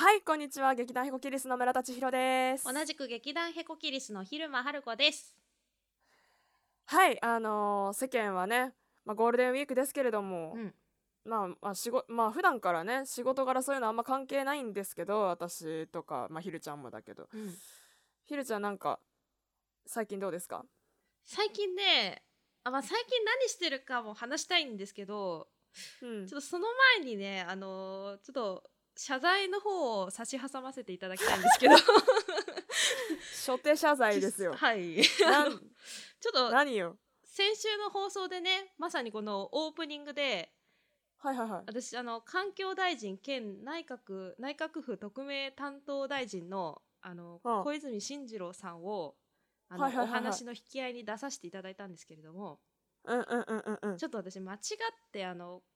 はい、こんにちは。劇団ヘコキリスの村田千尋です。同じく劇団ヘコキリスの昼間春子です。はい、世間はね、ゴールデンウィークですけれども、普段からね、仕事柄そういうのあんま関係ないんですけど、私とか、ひるちゃんもだけど、ひるちゃんなんか最近どうですか？最近ね、最近何してるかも話したいんですけど、ちょっとその前にね、ちょっと謝罪の方を差し挟ませていただきたいんですけど初手謝罪ですよ。はいちょっと何よ、先週の放送でね、まさにこのオープニングで、私環境大臣兼内閣府特命担当大臣の、小泉進次郎さんをお話の引き合いに出させていただいたんですけれども、ちょっと私間違って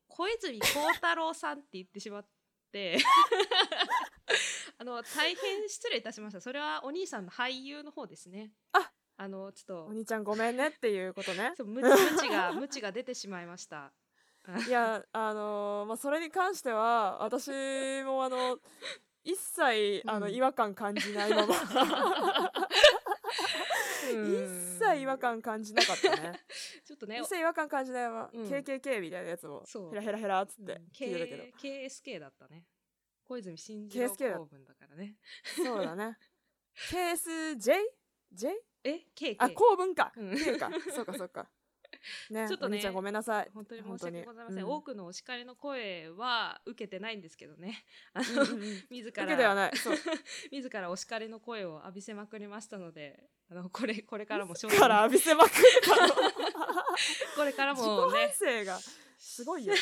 小泉孝太郎さんって言ってしまって大変失礼いたしました。それはお兄さんの俳優の方ですね。ちょっとお兄ちゃんごめんねっていうことね。ムチが出てしまいましたいや、それに関しては私も一切違和感感じないまま一切違和感感じなかったねちょっとね、一切違和感感じないわ、KKK みたいなやつもヘラヘラヘラっつって聞いてたけど、KSK だったね。小泉進次郎公文だからね。そうだねKSJ? J? え KK あ、公文か、K かそうかね、ちょっとね、お兄ちゃんごめんなさい。本当に申し訳ございません。多くのお叱りの声は受けてないんですけどね、自らお叱りの声を浴びせまくりましたので、これからも自ら浴びせまくったのこれからもね、自己反省がすごいよ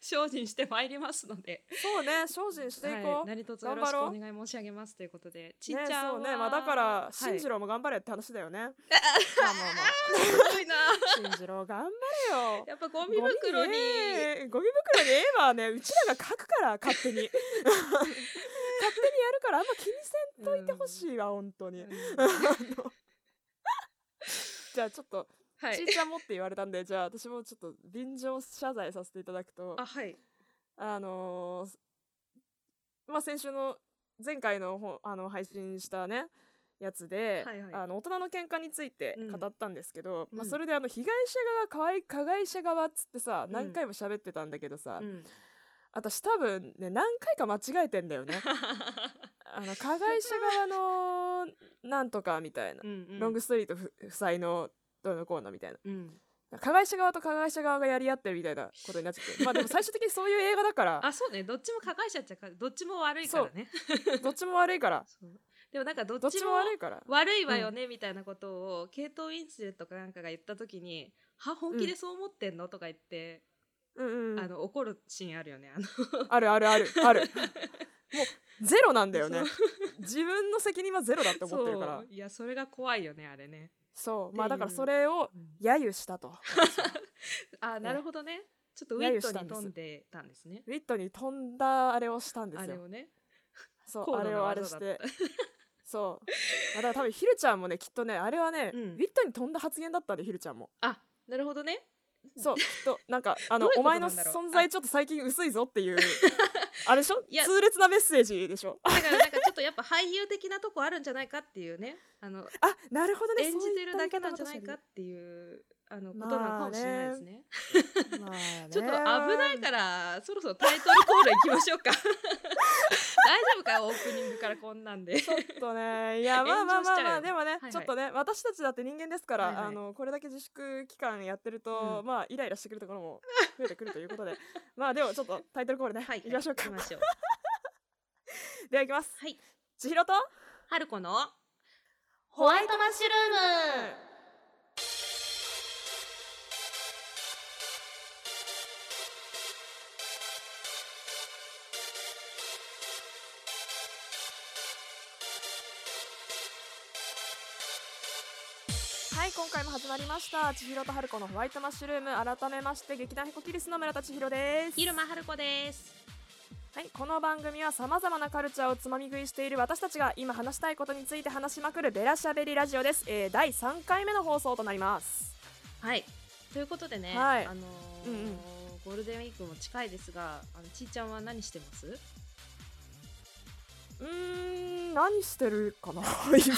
精進してまいりますので、そうね、精進していこう、何卒よろしくお願い申し上げますということで、ちっちゃんは、ね、そうね、だから進次郎も頑張れって話だよね。進次郎頑張れよ。やっぱゴミ袋に絵はね、うちらが書くから勝手にやるからあんま気にせんといてほしいわ、本当にじゃあちょっとちいちゃんもって言われたんで、じゃあ私もちょっと便乗謝罪させていただくと、先週の前回の、配信したねやつで、大人の喧嘩について語ったんですけど、それで被害者側加害者側っつってさ、何回も喋ってたんだけどさ、私多分ね、何回か間違えてんだよね加害者側のなんとかみたいなロングストリート夫妻のどうのこうのみたいな、加害者側と加害者側がやり合ってるみたいなことになっちゃってでも最終的にそういう映画だからそうね、どっちも加害者っちゃどっちも悪いからねどっちも悪いからでもなんかどっちも悪いから悪いわよね、みたいなことをケイト・ウィンスレットかなんかが言った時に、本気でそう思ってんのとか言って、怒るシーンあるよね。あるもうゼロなんだよね自分の責任はゼロだって思ってるから。いや、それが怖いよね、あれね。そう、だからそれを揶揄したとなるほどね。ちょっとウィットに飛んでたんですね。ウィットに飛んだあれをしたんですよ。あれをね、そう、あれをあれしてそう、だから多分ひるちゃんもね、きっとね、あれはね、ウィットに飛んだ発言だったんで、ひるちゃんもなるほどね。そう、きっとなんかお前の存在ちょっと最近薄いぞっていうあれでしょ、痛烈なメッセージでしょ。だからなんかちょっとやっぱ俳優的なとこあるんじゃないかっていうね、なるほどね、演じてるだけなんじゃないかっていうことなのかもしれないですねちょっと危ないからそろそろタイトルコールいきましょうか大丈夫か、オープニングからこんなんでちょっとね、いやまあでもね、ちょっとね、私たちだって人間ですから、これだけ自粛期間やってると、イライラしてくるところも増えてくるということででもちょっとタイトルコールね、いきましょうかではいきます。千尋と春子のホワイトマッシュルーム。はい、今回も始まりました千尋と春子のホワイトマッシュルーム。改めまして劇団ヘコキリスの村田千尋です。昼間春子です。はい、この番組はさまざまなカルチャーをつまみ食いしている私たちが今話したいことについて話しまくるベラしゃべりラジオです。第3回目の放送となります。はい、ということでね、ゴールデンウィークも近いですが、ちーちゃんは何してます？何してるかな今まあ現状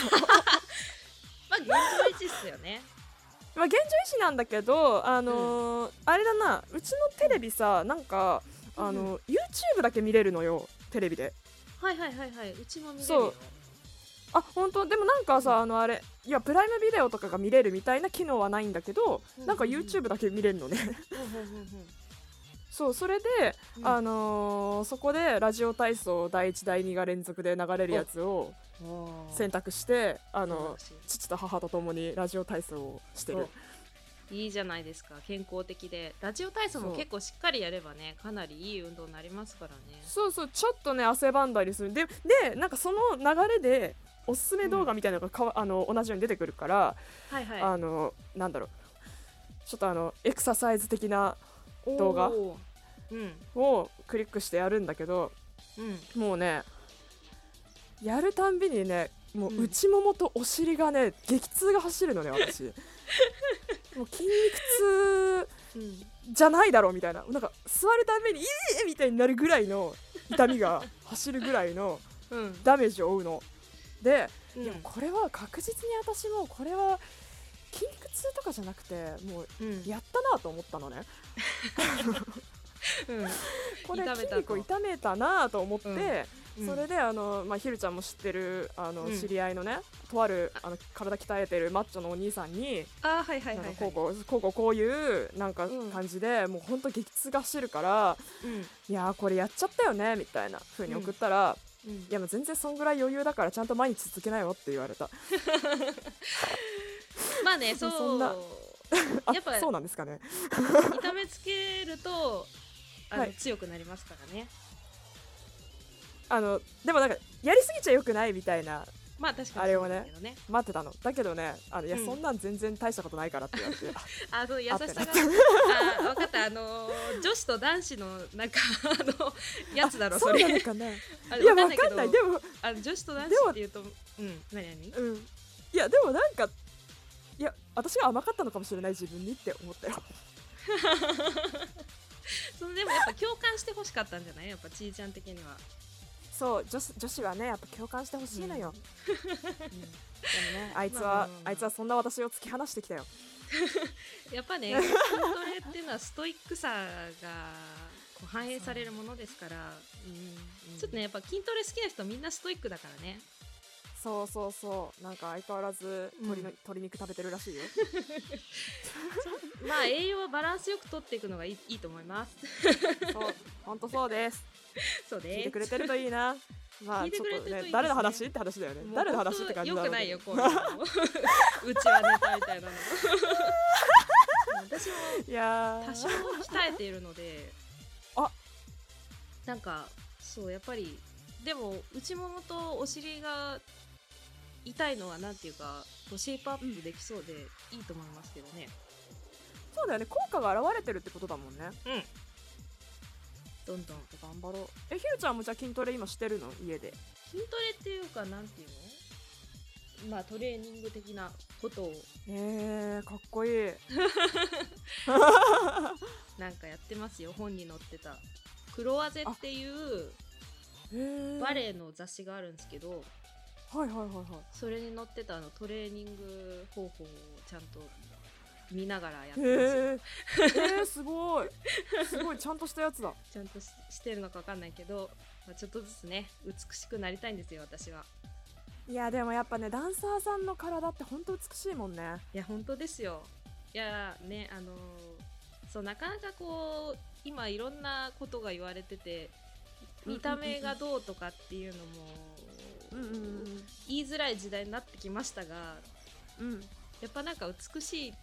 維持っすよねまあ現状維持なんだけど、あれだな、うちのテレビさ、なんかYouTube だけ見れるのよ、テレビで。はいはいはいはい、うちも見れるよ。あ、本当。でもなんかさ、あれ、いやプライムビデオとかが見れるみたいな機能はないんだけど、なんか YouTube だけ見れるのねそう、それで、そこでラジオ体操第1第2が連続で流れるやつを選択して、父と母と共にラジオ体操をしてる。いいじゃないですか、健康的で。ラジオ体操も結構しっかりやればね、かなりいい運動になりますからね。そうそう、ちょっとね汗ばんだりする。でなんかその流れでおすすめ動画みたいなのが同じように出てくるから、はいはい、なんだろう、ちょっとエクササイズ的な動画をクリックしてやるんだけど、もうねやるたんびにね、もう内ももとお尻がね激痛が走るのね、私もう筋肉痛じゃないだろうみたいな、なんか座るたんびにイエーみたいになるぐらいの痛みが走るぐらいのダメージを負うので、いやこれは確実に私もこれは筋肉痛とかじゃなくて、もうやったなと思ったのねこれ筋肉を痛めたなと思って、それでひるちゃんも知ってる知り合いのね、とある体鍛えてるマッチョのお兄さんに、あ、はいはいはいはい、こういうなんか感じで、もうほんと激痛が走るから、いやこれやっちゃったよねみたいな風に送ったら、いやもう全然そんぐらい余裕だからちゃんと毎日続けないよって言われたまあね、そうそんなやっぱそうなんですかね痛めつけると強くなりますからね。でもなんかやりすぎちゃよくないみたいな、まあ確かにあれをね待ってたのだけどね、いやそんなん全然大したことないからって言われてあ、そう、優しさが分かった。女子と男子のなんかやつだろ、それ。そうなのかな、いや分かんない。でも女子と男子って言うと、何、いやでもなんか、いや私が甘かったのかもしれない、自分にって思ったよそのでもやっぱ共感してほしかったんじゃない、やっぱちーちゃん的には。そう、女子はねやっぱ共感してほしいのよ、でもねあいつはそんな私を突き放してきたよやっぱね筋トレっていうのはストイックさがこう反映されるものですから、ちょっとねやっぱ筋トレ好きな人みんなストイックだからね。そうそうそう、なんか相変わらず鶏肉食べてるらしいよまあ栄養はバランスよくとっていくのがいいと思いますそう、ほんとそうです。聞いてくれてるといいな。まあちょっとね、誰の話って話だよね。誰の話って感じだよね。よくないよこういうのうちはネタみたいなの私も多少鍛えているので、あ、なんかそうやっぱりでも内ももとお尻が痛いのはなんていうかシェイプアップできそうでいいと思いますけどね。そうだよね、効果が現れてるってことだもんね。どんどん頑張ろう。ひるちゃんもじゃあ筋トレ今してるの、家で？筋トレっていうかなんていうの、まあトレーニング的なことを。かっこいいなんかやってますよ。本に載ってたクロワゼっていうバレエの雑誌があるんですけど、はいはいはいはい、それに載ってたトレーニング方法をちゃんと見ながらやってますよ。すごいすごい、ちゃんとしたやつだちゃんとしてるのか分かんないけど、まあ、ちょっとずつね美しくなりたいんですよ私は。いやでもやっぱねダンサーさんの体って本当美しいもんね。いや本当ですよ。いやね、そうなかなかこう今いろんなことが言われてて、見た目がどうとかっていうのも言いづらい時代になってきましたが、やっぱなんか美しいっ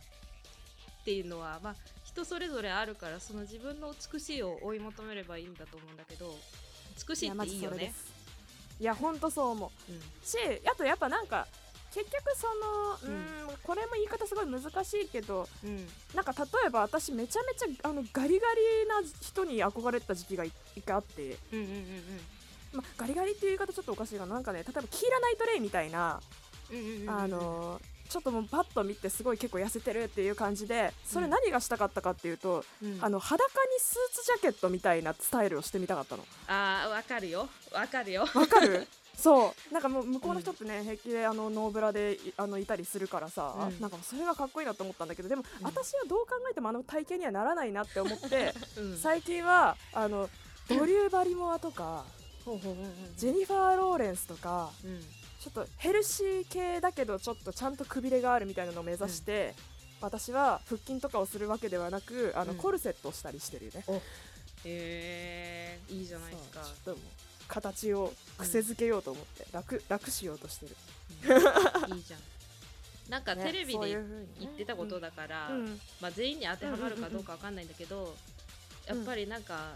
ていうのは、まあ、人それぞれあるから、その自分の美しいを追い求めればいいんだと思うんだけど、美しいっていいよね。いやほんとそう思う、しあとやっぱなんか結局そのこれも言い方すごい難しいけど、なんか例えば私めちゃめちゃガリガリな人に憧れてた時期が1回あって、ガリガリっていう言い方ちょっとおかしいが、なんかね例えばキーラナイトレイみたいな、ちょっともうパッと見てすごい結構痩せてるっていう感じで、それ何がしたかったかっていうと、裸にスーツジャケットみたいなスタイルをしてみたかったの。あー、わかるよわかるよわかるそうなんかもう向こうの人ってね、平気でノーブラでいたりするからさ、なんかそれがかっこいいなと思ったんだけど、でも私はどう考えてもあの体型にはならないなって思って、最近はドリュー・バリモアとかジェニファー・ローレンスとか、ちょっとヘルシー系だけどちょっとちゃんとくびれがあるみたいなのを目指して、私は腹筋とかをするわけではなくコルセットをしたりしてるよね。いいじゃないですか。ちょっと形を癖づけようと思って、楽しようとしてる、いいじゃん。なんかテレビで言ってたことだから、まあ、全員に当てはまるかどうかわかんないんだけど、やっぱりなんか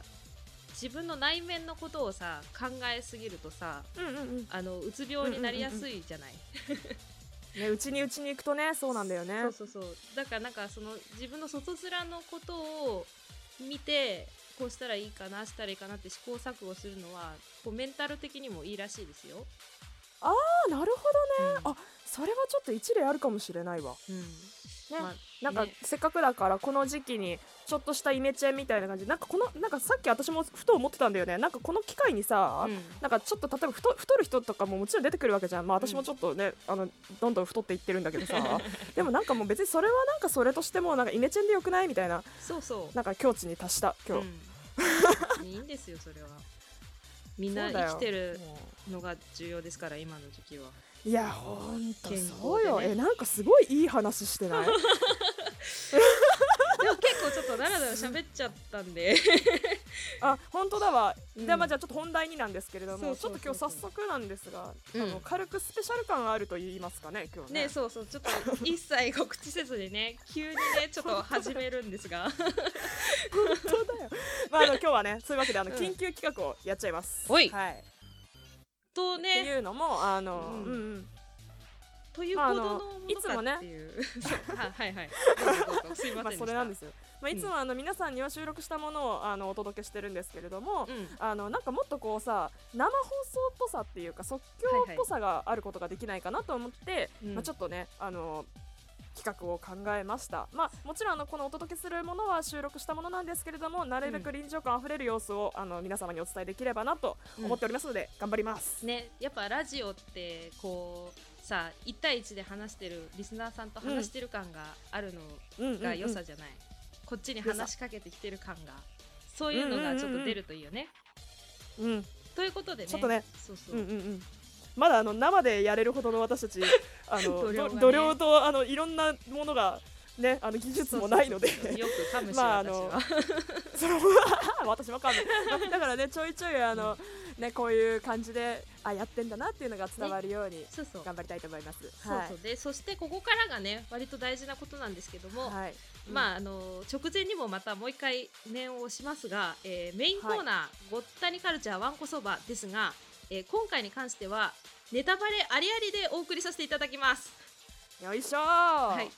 自分の内面のことをさ考えすぎるとさ、うつ病になりやすいじゃない、ね、うちに行くとね、そうなんだよね。そうだからなんかその自分の外面のことを見て、こうしたらいいかな、したらいいかなって試行錯誤するのはこうメンタル的にもいいらしいですよ。あー、なるほどね、あ、それはちょっと一例あるかもしれないわ、ね、まあ、なんかせっかくだからこの時期にちょっとしたイメチェンみたいな感じで、なんかさっき私もふと思ってたんだよね。なんかこの機会にさ、なんかちょっと例えば太る人とかももちろん出てくるわけじゃん。まあ私もちょっとね、どんどん太っていってるんだけどさでもなんかもう別にそれはなんかそれとしてもなんかイメチェンでよくないみたいな、そうなんか境地に達した今日、いいんですよ。それはみんな生きてるのが重要ですから、今の時期は。いやほんとそうよ、ね、なんかすごいいい話してないでも結構ちょっとダラダラ喋っちゃったんであ、ほんとだわ、ではまあじゃあちょっと本題になんですけれども、ちょっと今日早速なんですが、軽くスペシャル感あると言いますかね、今日 ねそうちょっと一切告知せずにね急にねちょっと始めるんですが本当だよまあ今日はね、そういうわけで緊急企画をやっちゃいます、はいとね、っていうのもというほどのものかっていう、はいはい、すいませんでした。まあそれなんですよ。まあ、いつも皆さんには収録したものをお届けしてるんですけれども、なんかもっとこうさ生放送っぽさっていうか即興っぽさがあることができないかなと思って、まあ、ちょっとね企画を考えました。まあ、もちろんこのお届けするものは収録したものなんですけれども、なるべく臨場感あふれる様子を皆様にお伝えできればなと思っておりますので、頑張ります、ね、やっぱラジオってこうさ1対1で話してるリスナーさんと話してる感があるのが良さじゃない、こっちに話しかけてきてる感が、そういうのがちょっと出るといいよね、ということでね、ちょっとね、まだ生でやれるほどの私たち度量といろんなものが、ね、技術もないのでよく噛むし、私も噛むだからね、ちょいちょいね、こういう感じでやってんだなっていうのが伝わるように頑張りたいと思います。そしてここからがね割と大事なことなんですけども、まあ直前にもまたもう一回念を押しますが、メインコーナー、ごったにカルチャーわんこそばですが、今回に関してはネタバレありありでお送りさせていただきます。よいしょー、はい、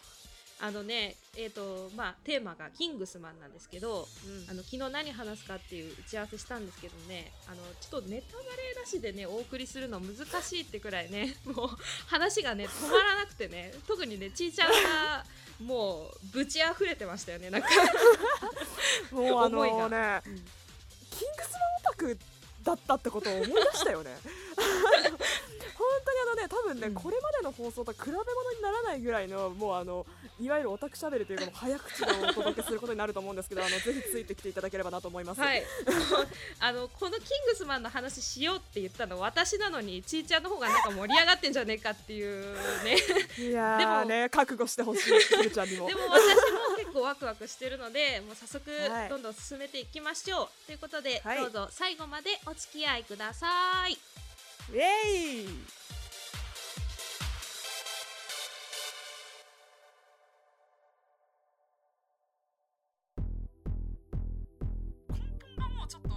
まあ、テーマがキングスマンなんですけど、昨日何話すかっていう打ち合わせしたんですけどね、ちょっとネタバレなしでねお送りするの難しいってくらいね、もう話がね止まらなくてね特にねちーちゃんがもうぶちあふれてましたよね、なんかもうね、キングスマンオタクだったってことを思い出したよね本当に多分ね、これまでの放送と比べ物にならないぐらいの、もういわゆるオタクしゃべりというかもう早口でお届けすることになると思うんですけどぜひついてきていただければなと思います、はい、このキングスマンの話しようって言ったの私なのに、ちーちゃんの方がなんか盛り上がってんじゃねえかっていうねいやーね、でも覚悟してほしいゆうちゃんにもでも私も結構ワクワクしてるので、もう早速どんどん進めていきましょう、ということで、どうぞ最後までお付き合いください。イエーイ。根本がもうちょっと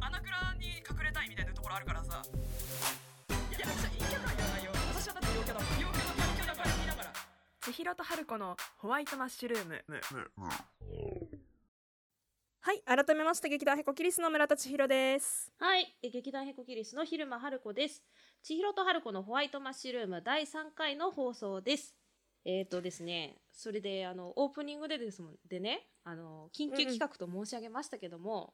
アナグラに隠れたいみたいなところあるからさ、いや、私は陰キャなんじゃないよ、私はだって陽キャだもん、陽キャだから見ながら千尋と春子のホワイトマッシュルーム、はい、改めまして劇団ヘコキリスの村田千尋です。はい、劇団ヘコキリスの昼間春子です。千尋と春子のホワイトマッシュルーム第3回の放送です。ですね、それでオープニングでですもんでね、緊急企画と申し上げましたけども、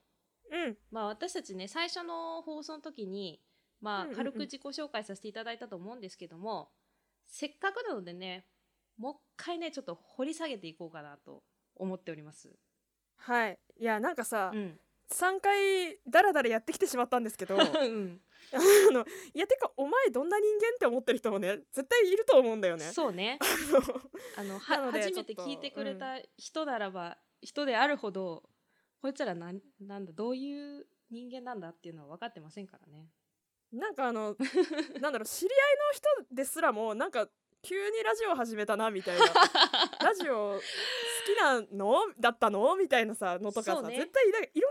まあ私たちね最初の放送の時にまあ、軽く自己紹介させていただいたと思うんですけども、せっかくなのでね、もう一回ねちょっと掘り下げていこうかなと思っております。はい、いやなんかさ、うん、3回だらだらやってきてしまったんですけど、うん、いやてかお前どんな人間って思ってる人もね絶対いると思うんだよね。そうね初めて聞いてくれた人ならば、うん、人であるほどこいつら なんだどういう人間なんだっていうのは分かってませんからね。なんかなんだろう、知り合いの人ですらもなんか急にラジオ始めたなみたいなラジオ好きなのだったのみたいなさのとかさ、ね、絶対いろんな疑問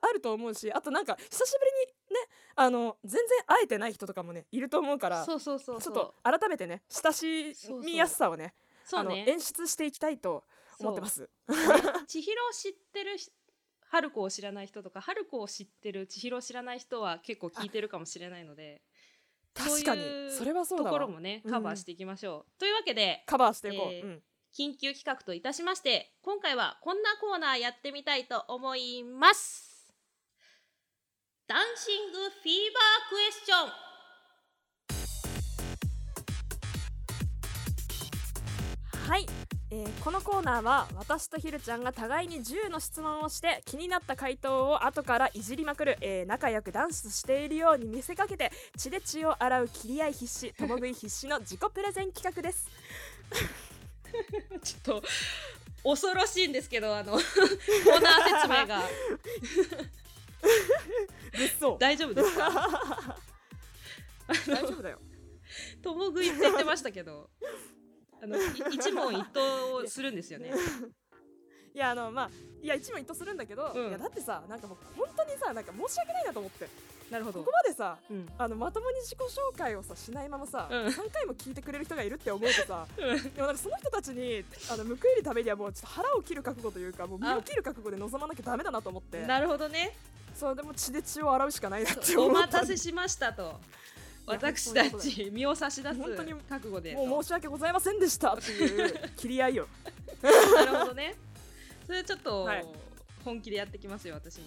があると思うし、あとなんか久しぶりにね全然会えてない人とかもねいると思うから、そうちょっと改めてね親しみやすさをね、そうそう、ね、演出していきたいと思ってます。千尋を知ってる春子を知らない人とか、春子を知ってる千尋を知らない人は結構聞いてるかもしれないので、確かにそれはそうだわ。ところもねカバーしていきましょう、うん、というわけでカバーしていこう、緊急企画といたしまして、今回はこんなコーナーやってみたいと思います。ダンシングフィーバークエスチョン。はい、このコーナーは私とひるちゃんが互いに10の質問をして気になった回答を後からいじりまくる、仲良くダンスしているように見せかけて血で血を洗う切り合い必至、共食い必至の自己プレゼン企画です。ちょっと恐ろしいんですけどコーナー説明が大丈夫ですか？大丈夫だよ。共食いって言ってましたけど一問一答をするんですよね。いやまあいや一問一答するんだけど、いやだってさなんかもう本当にさなんか申し訳ないなと思って。なるほど。ここまでさ、まともに自己紹介をさしないままさ、3回も聞いてくれる人がいるって思うとさ、でもなんかその人たちに報いるためにはもうちょっと腹を切る覚悟というか、もう身を切る覚悟で臨まなきゃダメだなと思って。なるほどね。そうでも血で血を洗うしかないなって思った。お待たせしましたと。私たち身を差し出す覚悟で、もう申し訳ございませんでしたっていう切り合いよ。なるほどね。それちょっと本気でやってきますよ、私も。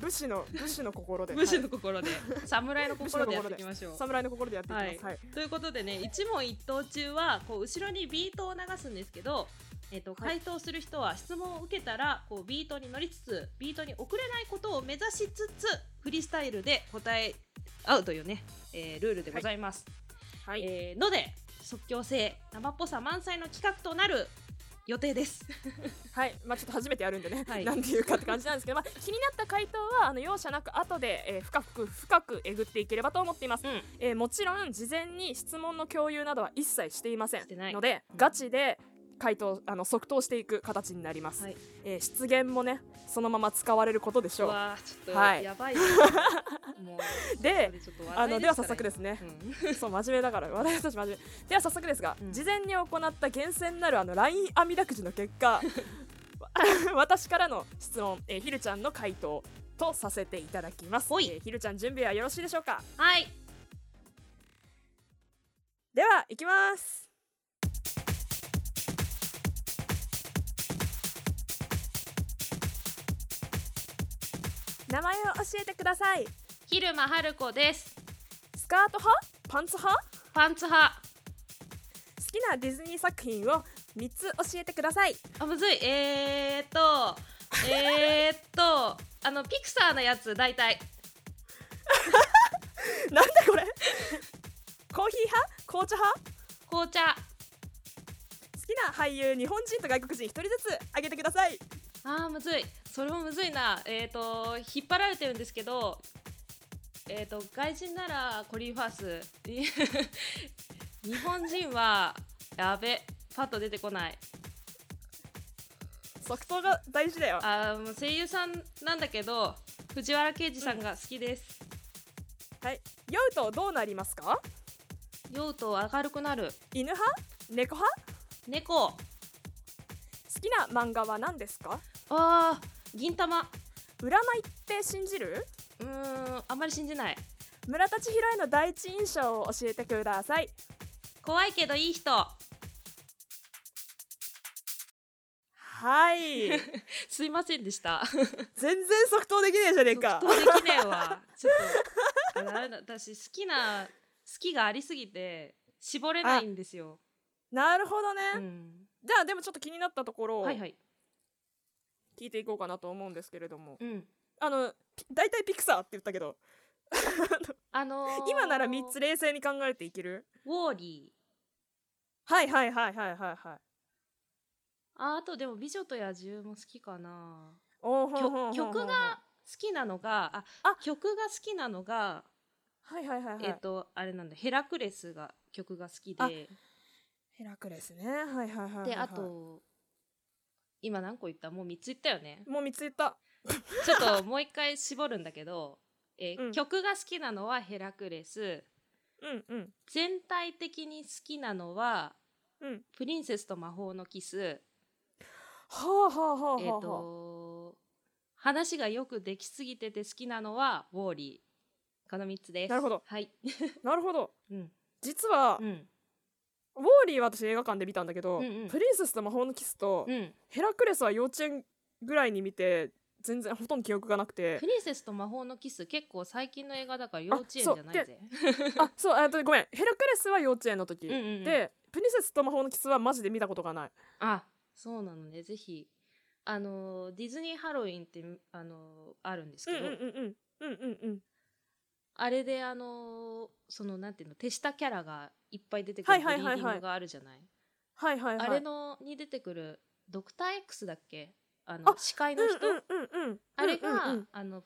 武士の心で、武士の心で、侍の心でやっていきましょう。侍の心でやっていきます。はい。ということでね、一問一答中はこう後ろにビートを流すんですけど、回答する人は質問を受けたらこうビートに乗りつつ、ビートに遅れないことを目指しつつフリースタイルで答え合うというね、ルールでございます、はいはい、ので即興性、生っぽさ満載の企画となる予定です。はい、まあ、ちょっと初めてやるんでね、はい、なんていうかって感じなんですけど、まあ、気になった回答は容赦なく後で、深くえぐっていければと思っています、もちろん事前に質問の共有などは一切していませんので、ガチで回答即答していく形になります、はい失言もねそのまま使われることでしょう。うわちょっと、はい、やばい、ね、もうででは早速ですね、そう真面目だから私たち真面目では早速ですが、事前に行った厳選なるLINE あみだくじの結果私からの質問、ひるちゃんの回答とさせていただきます。ひるちゃん準備はよろしいでしょうか？はい、ではいきます。名前を教えてください。ひるまはるこです。スカート派？パンツ派？パンツ派。好きなディズニー作品を3つ教えてください。あ、むずい。ピクサーのやつ大体なんだこれ。コーヒー派？紅茶派？紅茶。好きな俳優、日本人と外国人1人ずつあげてください。あーむずい、それもむずいな。引っ張られてるんですけど、外人ならコリンファース日本人はやべ、パッと出てこない。即答が大事だよ。あ、もう声優さんなんだけど藤原啓治さんが好きです、はい、酔うとどうなりますか？酔うと明るくなる。犬派？猫派？猫。好きな漫画は何ですか？あー、銀玉。占いって信じる？あんまり信じない。村田千尋への第一印象を教えてください。怖いけどいい人。はいすいませんでした全然即答できねえじゃねえか。即答できねえわちょっとれだ、私好きがありすぎて絞れないんですよ。なるほどね、うん、じゃあでもちょっと気になったところを聞いていこうかなと思うんですけれども、はいはい、大体ピクサーって言ったけど今なら3つ冷静に考えていける？ウォーリー、はいはいはいはいはいはい、あとでも美女と野獣も好きかな。曲が好きなのがはいはいはいはい、あれなんだ、ヘラクレスが曲が好きで、ヘラクレスね、はいはいはいはい、はい、であと今何個言った？もう3つ言ったよね。もう3つ言ったちょっともう一回絞るんだけど、うん、曲が好きなのはヘラクレス、うんうん、全体的に好きなのは、うん、プリンセスと魔法のキス、はあはあはあはあ、話がよくできすぎてて好きなのはウォーリー、この3つです。なるほど、はい、なるほど、うん、実は、うん、ウォーリーは私映画館で見たんだけど、うんうん、プリンセスと魔法のキスと、うん、ヘラクレスは幼稚園ぐらいに見て全然ほとんど記憶がなくて。プリンセスと魔法のキス結構最近の映画だから幼稚園じゃないぜ。あ、そう、ごめん、ヘラクレスは幼稚園の時、うんうんうん、でプリンセスと魔法のキスはマジで見たことがない。あ、そうなのね。ぜひディズニーハロウィンってあるんですけど、あれでそのなんていうの、手下キャラがいっぱい出てくるブリーディングがあるじゃない。はいはいはいはい、あれのに出てくるドクター X だっけ、司会の人、あれが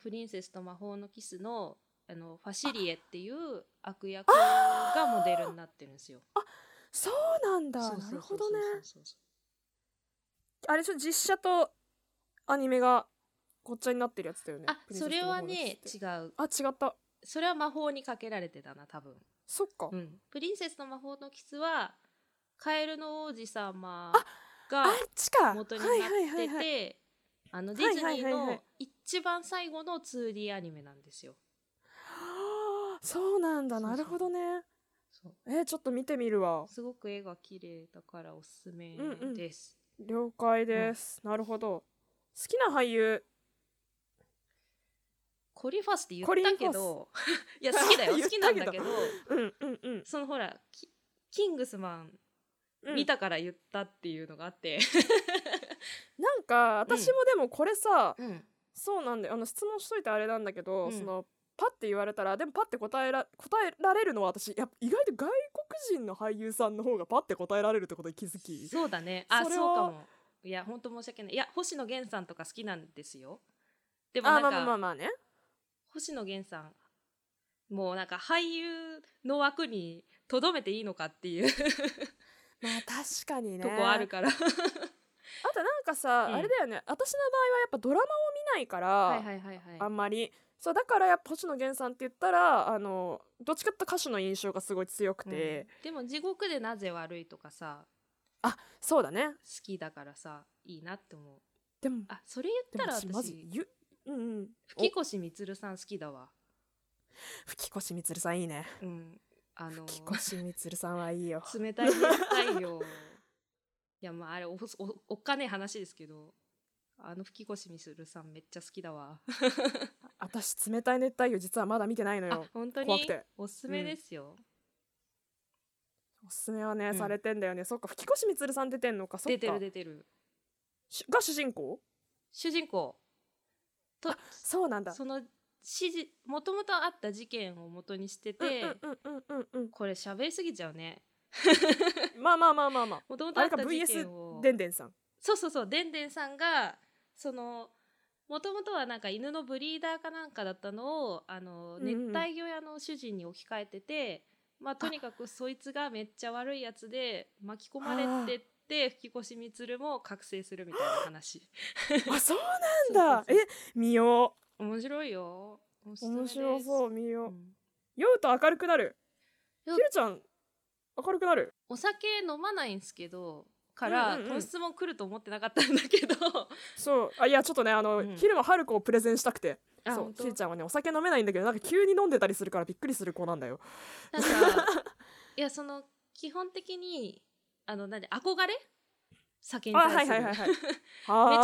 プリンセスと魔法のキスのファシリエっていう悪役がモデルになってるんですよ。あ、そうなんだ、なるほどね。あれ、実写とアニメがごっちゃになってるやつだよね。あ、それはね、違う。あ、違った。それは魔法にかけられてたな、多分。そっか、うん。プリンセスと魔法のキスはカエルの王子様が元になってて、ディズニーの一番最後の 2D アニメなんですよ。はあ、そうなんだ、なるほどね。そうそう、ちょっと見てみるわ。すごく絵が綺麗だからおすすめです。うんうん、了解です、うん。なるほど。好きな俳優。コリファスって言ったけど、いや好きだよ、好きなんだけど、うんうんうん、そのほらキングスマン。うん、見たから言ったっていうのがあってなんか私もでもこれさ、うん、そうなんで質問しといてあれなんだけど、うん、そのパッて言われたらでもパッて答えられるのは私やっぱ意外と外国人の俳優さんの方がパッて答えられるってことに気づき。そうだね、あ、そうかも。いや本当申し訳ない。いや星野源さんとか好きなんですよ。でもなんかまあね、星野源さんもうなんか俳優の枠にとどめていいのかっていうまあ確かにね、とこあるからあとなんかさ、うん、あれだよね、私の場合はやっぱドラマを見ないから、はいはいはいはい、あんまりそうだからやっぱ星野源さんって言ったらどっちかって歌手の印象がすごい強くて、うん、でも地獄でなぜ悪いとかさ、あ、そうだね、好きだからさいいなって思う。でもあ、それ言ったら私、うんうん、吹越充さん好きだわ。吹越充さんいいね、うん、吹越充さんはいいよ冷たい太陽いやまああれ おっかねえ話ですけど、吹越充さんめっちゃ好きだわ私冷たい熱帯魚実はまだ見てないのよ。あ、本当に怖くて。おすすめですよ、うん、おすすめはね、うん、されてんだよね。そっか、吹越充さん出てんのか。そっか、出てるが主人公と。そうなんだ。そのもともとあった事件を元にしてて、これ喋りすぎちゃうねまあ元々あった事件を VS でんでんさん。そうでんでんさんがそのもともとはなんか犬のブリーダーかなんかだったのを熱帯魚屋の主人に置き換えてて、うんうん、まあとにかくそいつがめっちゃ悪いやつで巻き込まれてって吹越充も覚醒するみたいな話あ、そうなんだそう。見よう。面白いよ。面白そう。見よう、うん、酔うと明るくなる。ひるちゃん明るくなる。お酒飲まないんすけどから、うんうんうん、糖質も来ると思ってなかったんだけどそういやちょっとね昼間春子をプレゼンしたくて、そうひるちゃんはねお酒飲めないんだけどなんか急に飲んでたりするからびっくりする子なんだよ。なんかいやその基本的になんで憧れ酒に対する、めち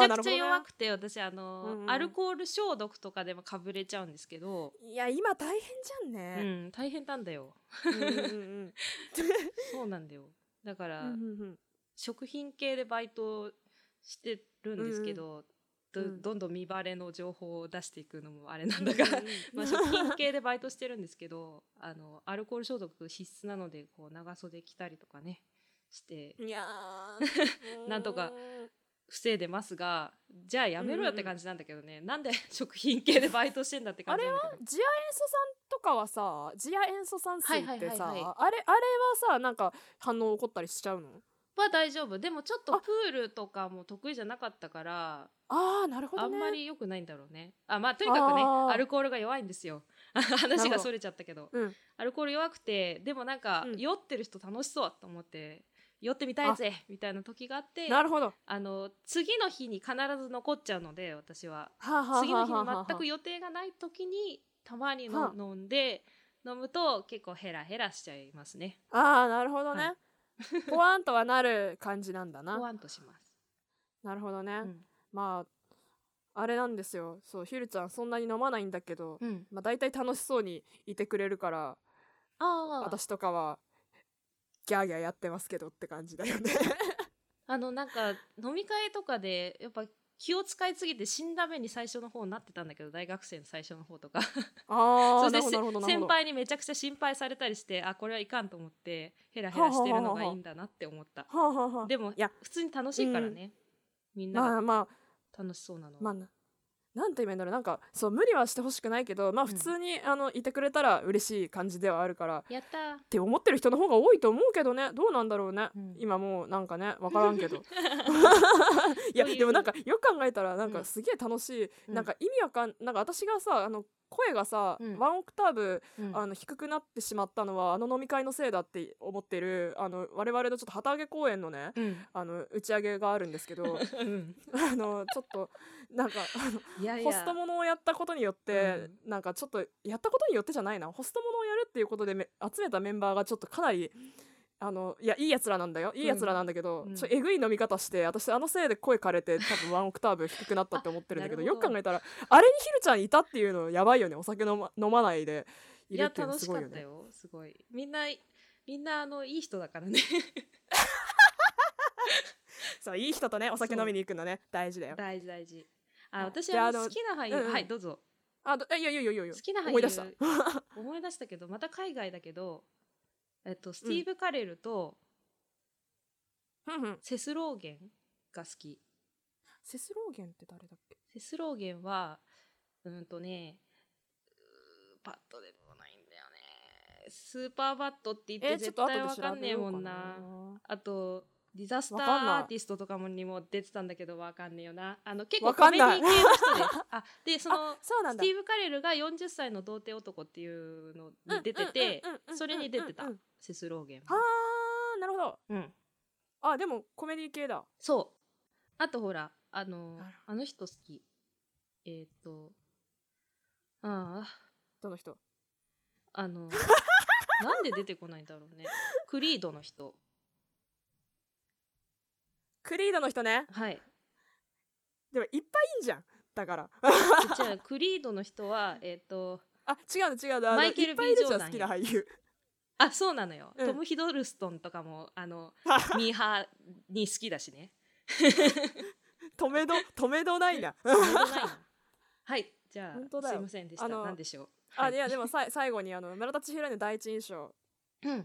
ゃくちゃ弱くて、私アルコール消毒とかでもかぶれちゃうんですけど、いや今大変じゃんね。うん、大変なんだよ。そうなんだよ。だから、食品系でバイトしてるんですけど、どんどん身バレの情報を出していくのもあれなんだが、まあ食品系でバイトしてるんですけど、アルコール消毒必須なので、こう長袖着たりとかねしていやなんとか防いでますが、じゃあやめろよって感じなんだけどね、なんで食品系でバイトしてんだって感じなんだけど。あれは次亜塩素酸とかはさ、次亜塩素酸水ってさ、あれはさ、なんか反応起こったりしちゃうのは大丈夫。でもちょっとプールとかも得意じゃなかったから、あ、なるほど、ね、あんまり良くないんだろうね。あ、まあとにかくね、アルコールが弱いんですよ。話がそれちゃったけど、アルコール弱くて、でもなんか、酔ってる人楽しそうと思って寄ってみたいぜみたいな時があって、なるほど、次の日に必ず残っちゃうので、私は次の日に全く予定がない時にたまに飲んで、飲むと結構ヘラヘラしちゃいますね。ああ、なるほどね、ポワンとはなる感じなんだな。ポワンとします。なるほどね、まああれなんですよ。そう、ひるちゃんそんなに飲まないんだけど、まあ、大体楽しそうにいてくれるから、私とかはギャーギャーやってますけどって感じだよね。なんか飲み会とかでやっぱ気を使いすぎて死んだ目に最初の方になってたんだけど、大学生の最初の方とかそして先輩にめちゃくちゃ心配されたりして、あ、これはいかんと思ってヘラヘラしてるのがいいんだなって思った。でもいや、普通に楽しいからね、みんなが、まあ、楽しそうなの、まあ、なんて言うんだろう、なんかそう、無理はしてほしくないけど、まあ普通に、いてくれたら嬉しい感じではあるから、やったーって思ってる人の方が多いと思うけどね。どうなんだろうね、今もうなんかね、分からんけどいやでもなんかよく考えたら、なんかすげえ楽しい、なんか意味わかん、なんか私がさ、声がさ、ワンオクターブ、低くなってしまったのは、飲み会のせいだって思ってる、我々のちょっと旗揚げ公演のね、打ち上げがあるんですけどちょっとなんかホストものをやったことによって、なんかちょっとやったことによってじゃないな、ホストものをやるっていうことで集めたメンバーがちょっとかなりいや、いいやつらなんだよ、いいやつらなんだけど、ちょえぐい飲み方して、私せいで声枯れて、多分ワンオクターブ低くなったって思ってるんだけどよく考えたら、あれにひるちゃんいたっていうのやばいよね。お酒飲まないでいるっていうのすごいよね。いや楽しかったよ、すごい。みんないい人だからねそう、いい人とねお酒飲みに行くのね、大事だよ、大事。私は好きな俳優、はいどうぞ。いや好きな俳優思い出したけど、また海外だけど、スティーブ・カレルとセス・ローゲンが好き。セス・ローゲンって誰だっけ？セス・ローゲンはパッと出てこないんだよね。スーパーバットって言って絶対わかんねえもんな。あとディザスターアーティストとかにも出てたんだけどわかんねえよな。結構コメディ系の人ですで、そのスティーブ・カレルが40歳の童貞男っていうのに出てて、それに出てたセス・ローゲン。あ、なるほど、あ、でもコメディ系だ。そう、あとほらあの人好き、どの人？なんで出てこないんだろうね。クリードの人ね。はい、でもいっぱいいんじゃん、だからじゃあクリードの人は違うマイケル B ジョーダン好きな俳優。あ、そうなのよ、トム・ヒドルストンとかもミーハーに好きだしね止めどないなはい、じゃあすいませんでした。何でしょう。いやでも最後に村田千尋の第一印象、ちょ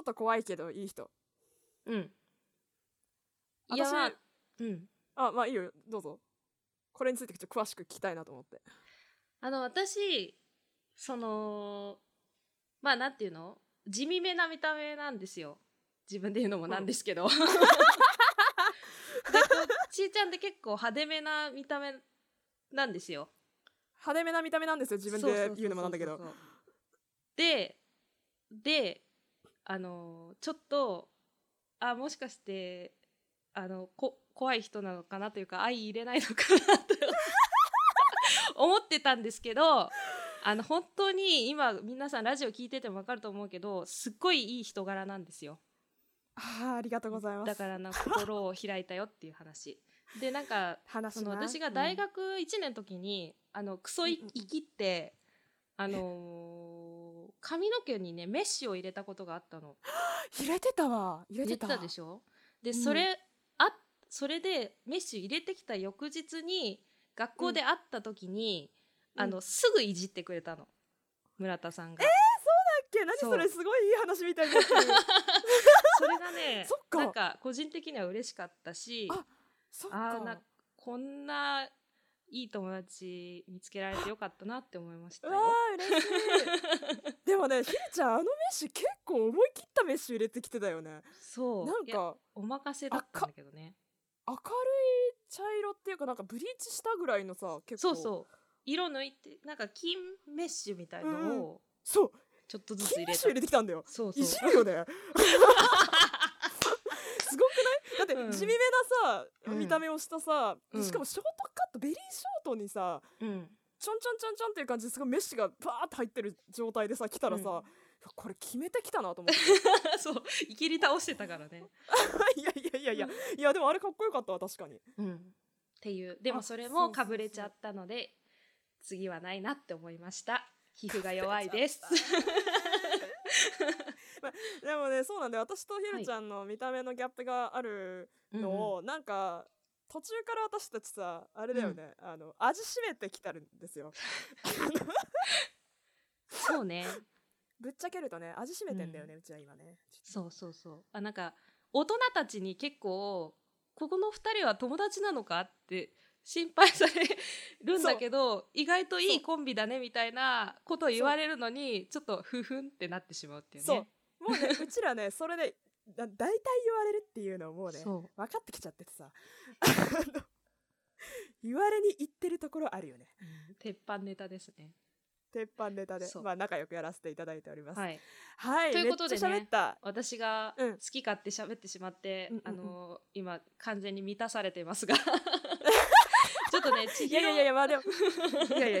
っと怖いけどいい人。いや、まあいいよ、どうぞ。これについてちょっと詳しく聞きたいなと思って。私まあなんていうの、地味めな見た目なんですよ。自分で言うのもなんですけど、ちーちゃんって結構派手めな見た目なんですよ。派手めな見た目なんですよ、自分で言うのもなんだけど。でちょっともしかして怖い人なのかなというか、相入れないのかなと思ってたんですけど、本当に今皆さんラジオ聞いてても分かると思うけど、すっごいいい人柄なんですよ。ありがとうございます。だからなんか心を開いたよっていう話で、なんかその私が大学1年の時に、うん、クソ生きって、髪の毛にねメッシュを入れたことがあったの。入れてたわ。入れてたでしょ。で、うん、それでメッシュ入れてきた翌日に学校で会った時に、うん、すぐいじってくれたの、村田さんが。何それ、すごいいい話みたいになってるそれがねなんか個人的には嬉しかったし、こんないい友達見つけられてよかったなって思いましたよ。わ嬉しいでもねひるちゃん、メッシュ結構思い切ったメッシュ入れてきてたよね。そうなんかお任せだったんだけどね。明るい茶色っていうか、なんかブリーチしたぐらいのさ、結構そうそう色抜いて、なんか金メッシュみたいのを、うん、そうちょっとずつ入れてきたんだよ。そうそういじるよねすごくない？だって、うん、地味めなさ見た目をしたさ、うん、しかもショートカット、ベリーショートにさ、うん、ちょんちょんちょんちょんっていう感じですごいメッシュがバーって入ってる状態でさ来たらさ、うん、これ決めてきたなと思ってそういきり倒してたからねいやいやいやいや、うん、いやでもあれかっこよかったわ確かに、うん、っていう。でもそれもかぶれちゃったので、そうそうそう次はないなって思いました。皮膚が弱いです、まあ、でもねそうなんで、私とひるちゃんの見た目のギャップがあるのを、はい、なんか途中から私たちさあれだよね、うん、味しめてきたんですよそうね、ぶっちゃけるとね味しめてんだよね、うん、うちは今ね。そうそうそう、なんか大人たちに結構ここの2人は友達なのかって心配されるんだけど、意外といいコンビだねみたいなことを言われるのにちょっとふふんってなってしまうっていうね。そうもうねうちらねそれで大体言われるっていうのをもうね分かってきちゃっててさ言われに行ってるところあるよね、うん、鉄板ネタですね。鉄板ネタで、まあ、仲良くやらせていただいております、はいはい、ということでね私が好き勝手喋ってしまって、うん、今完全に満たされていますがちょっとねいやいやいやまあでもいやいやい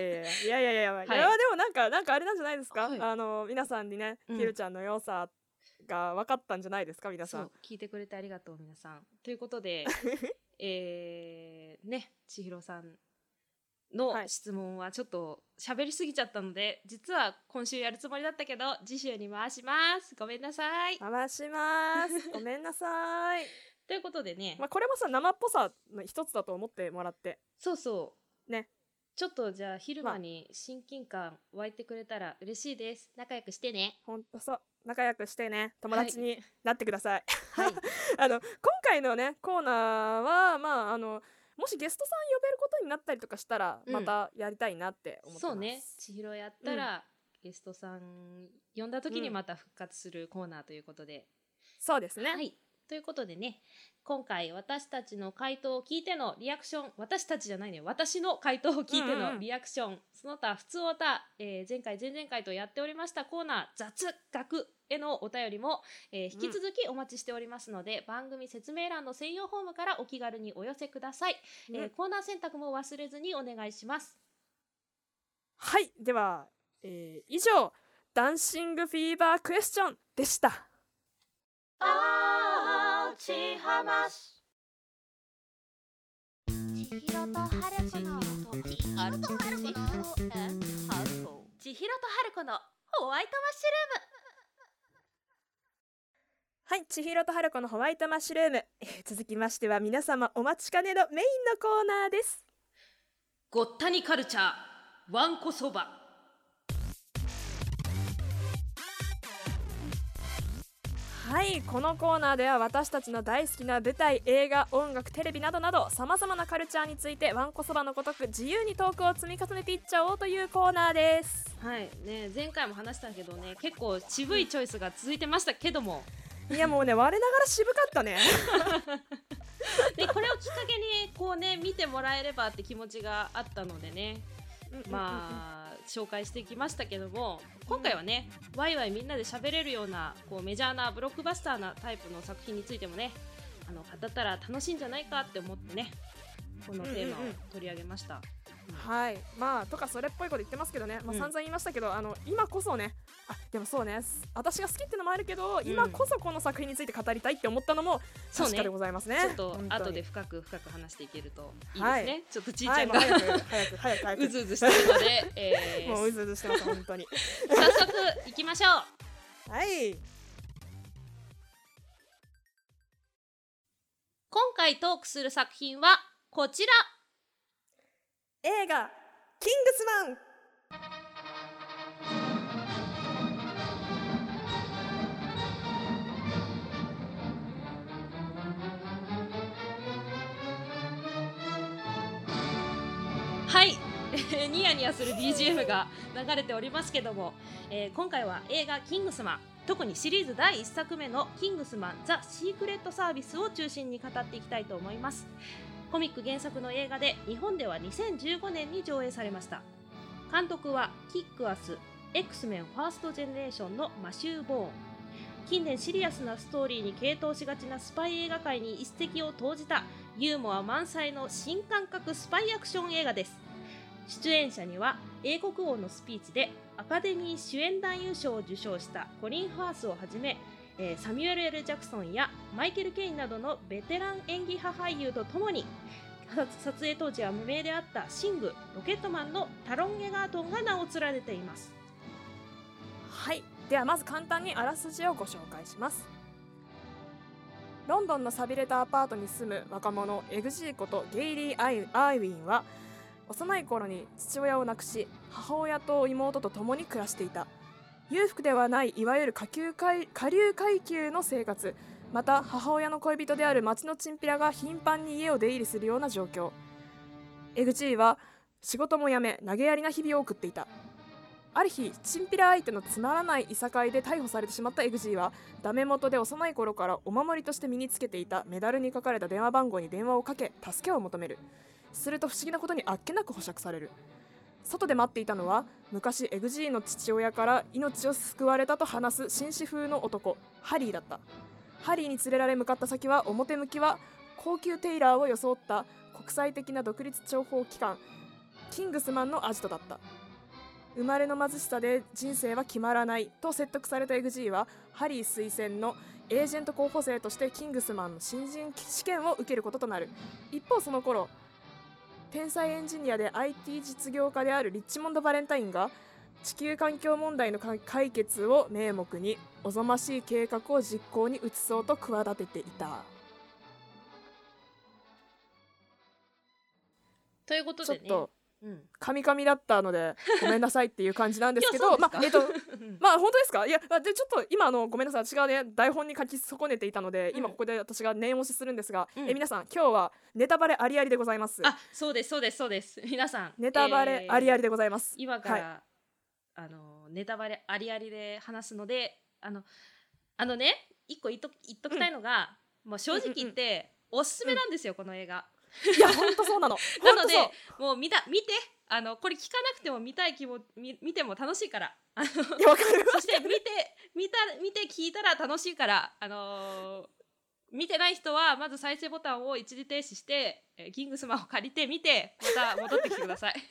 やいやいやいや、はい、いやでもなんかあれなんじゃないですか、はい、皆さんにね、うん、ひるちゃんの良さが分かったんじゃないですか皆さん。そう聞いてくれてありがとう皆さんということでね千尋さんの質問はちょっと喋りすぎちゃったので、実は今週やるつもりだったけど次週に回します。ごめんなさい。回しますごめんなさいということでね、まあ、これもさ生っぽさの一つだと思ってもらって、そうそうねちょっとじゃあ昼間に親近感湧いてくれたら嬉しいです。仲良くしてね。ほんとそう仲良くしてね。友達になってください、はい今回のねコーナーはまあもしゲストさん呼べることになったりとかしたら、うん、またやりたいなって思ってます。そうね千尋やったら、うん、ゲストさん呼んだ時にまた復活するコーナーということで、うん、そうですね、はいということでね、今回私たちの回答を聞いてのリアクション、私たちじゃないね、私の回答を聞いてのリアクション、うんうん、その他普通おた、前回前々回とやっておりましたコーナー雑学へのお便りも、引き続きお待ちしておりますので、うん、番組説明欄の専用フォームからお気軽にお寄せください、うんコーナー選択も忘れずにお願いします。はいでは、以上ダンシングフィーバークエスチョンでした。ちはまし千尋とはるこのホワイトマッシュルーム。はい千尋とはるこのホワイトマッシュルーム、続きましては皆様お待ちかねのメインのコーナーです。ごったにカルチャーわんこそば。はいこのコーナーでは私たちの大好きな舞台映画音楽テレビなどなどさまざまなカルチャーについてわんこそばのごとく自由にトークを積み重ねていっちゃおうというコーナーです。はいね前回も話したけどね結構渋いチョイスが続いてましたけども、いやもうね我ながら渋かったねでこれをきっかけにこうね見てもらえればって気持ちがあったのでね、まあ紹介してきましたけども、今回はねワイワイみんなで喋れるようなこうメジャーなブロックバスターなタイプの作品についてもね語ったら楽しいんじゃないかって思ってねこのテーマを取り上げました、はい、まあとかそれっぽいこと言ってますけどね、まあ、散々言いましたけど、あの今こそね、あでもそうね、私が好きってのもあるけど、今こそこの作品について語りたいって思ったのも確かでございますね。ちょっと後で深く話していけるといいですね、はい、ちょっとちいちゃんが、はい、早くうずうずしてるので、もううずうずしてます本当に早速行きましょう。はい、今回トークする作品はこちら、映画キングスマン。はいニヤニヤする BGM が流れておりますけども、今回は映画キングスマン、特にシリーズ第1作目のキングスマンザ・シークレットサービスを中心に語っていきたいと思います。コミック原作の映画で、日本では2015年に上映されました。監督はキックアス、 X-Men ファーストジェネレーションのマシュー・ボーン。近年シリアスなストーリーに傾倒しがちなスパイ映画界に一石を投じたユーモア満載の新感覚スパイアクション映画です。出演者には英国王のスピーチでアカデミー主演男優賞を受賞したコリン・ハースをはじめ、サミュエル・L・ジャクソンやマイケル・ケインなどのベテラン演技派俳優とともに、撮影当時は無名であったシング、ロケットマンのタロン・エガートンが名を連ねています。はい、ではまず簡単にあらすじをご紹介します。ロンドンの寂れたアパートに住む若者エグジーことゲイリー・アーウィンは、幼い頃に父親を亡くし、母親と妹と共に暮らしていた。裕福ではない、いわゆる下流階級の生活、また母親の恋人である町のチンピラが頻繁に家を出入りするような状況。エグジーは仕事も辞め、投げやりな日々を送っていた。ある日、チンピラ相手のつまらないいさかいで逮捕されてしまったエグジーは、ダメ元で幼い頃からお守りとして身につけていたメダルに書かれた電話番号に電話をかけ、助けを求める。すると不思議なことにあっけなく保釈される。外で待っていたのは、昔エグジーの父親から命を救われたと話す紳士風の男、ハリーだった。ハリーに連れられ向かった先は、表向きは高級テイラーを装った国際的な独立諜報機関キングスマンのアジトだった。生まれの貧しさで人生は決まらないと説得されたエグジーは、ハリー推薦のエージェント候補生としてキングスマンの新人試験を受けることとなる。一方その頃、天才エンジニアで IT 実業家であるリッチモンド・バレンタインが地球環境問題の解決を名目におぞましい計画を実行に移そうと企てていた。ということでね、ちょっとカミカミだったのでごめんなさいっていう感じなんですけどまあ本当ですか。いや、でちょっと今ごめんなさい、私がね台本に書き損ねていたので、今ここで私が念押しするんですが、皆さん今日はネタバレありありでございます。あ、そうです皆さんネタバレありありでございます。今から、はい、ネタバレありありで話すので、ね、一個言っときたいのが、もう正直言っておすすめなんですよ、この映画。いや本当そうなのなのでもう見てこれ聞かなくても見たい気も見ても楽しいからいや分かるそして見て聞いたら楽しいから見てない人はまず再生ボタンを一時停止してキングスマンを借りて見て、また戻ってきてください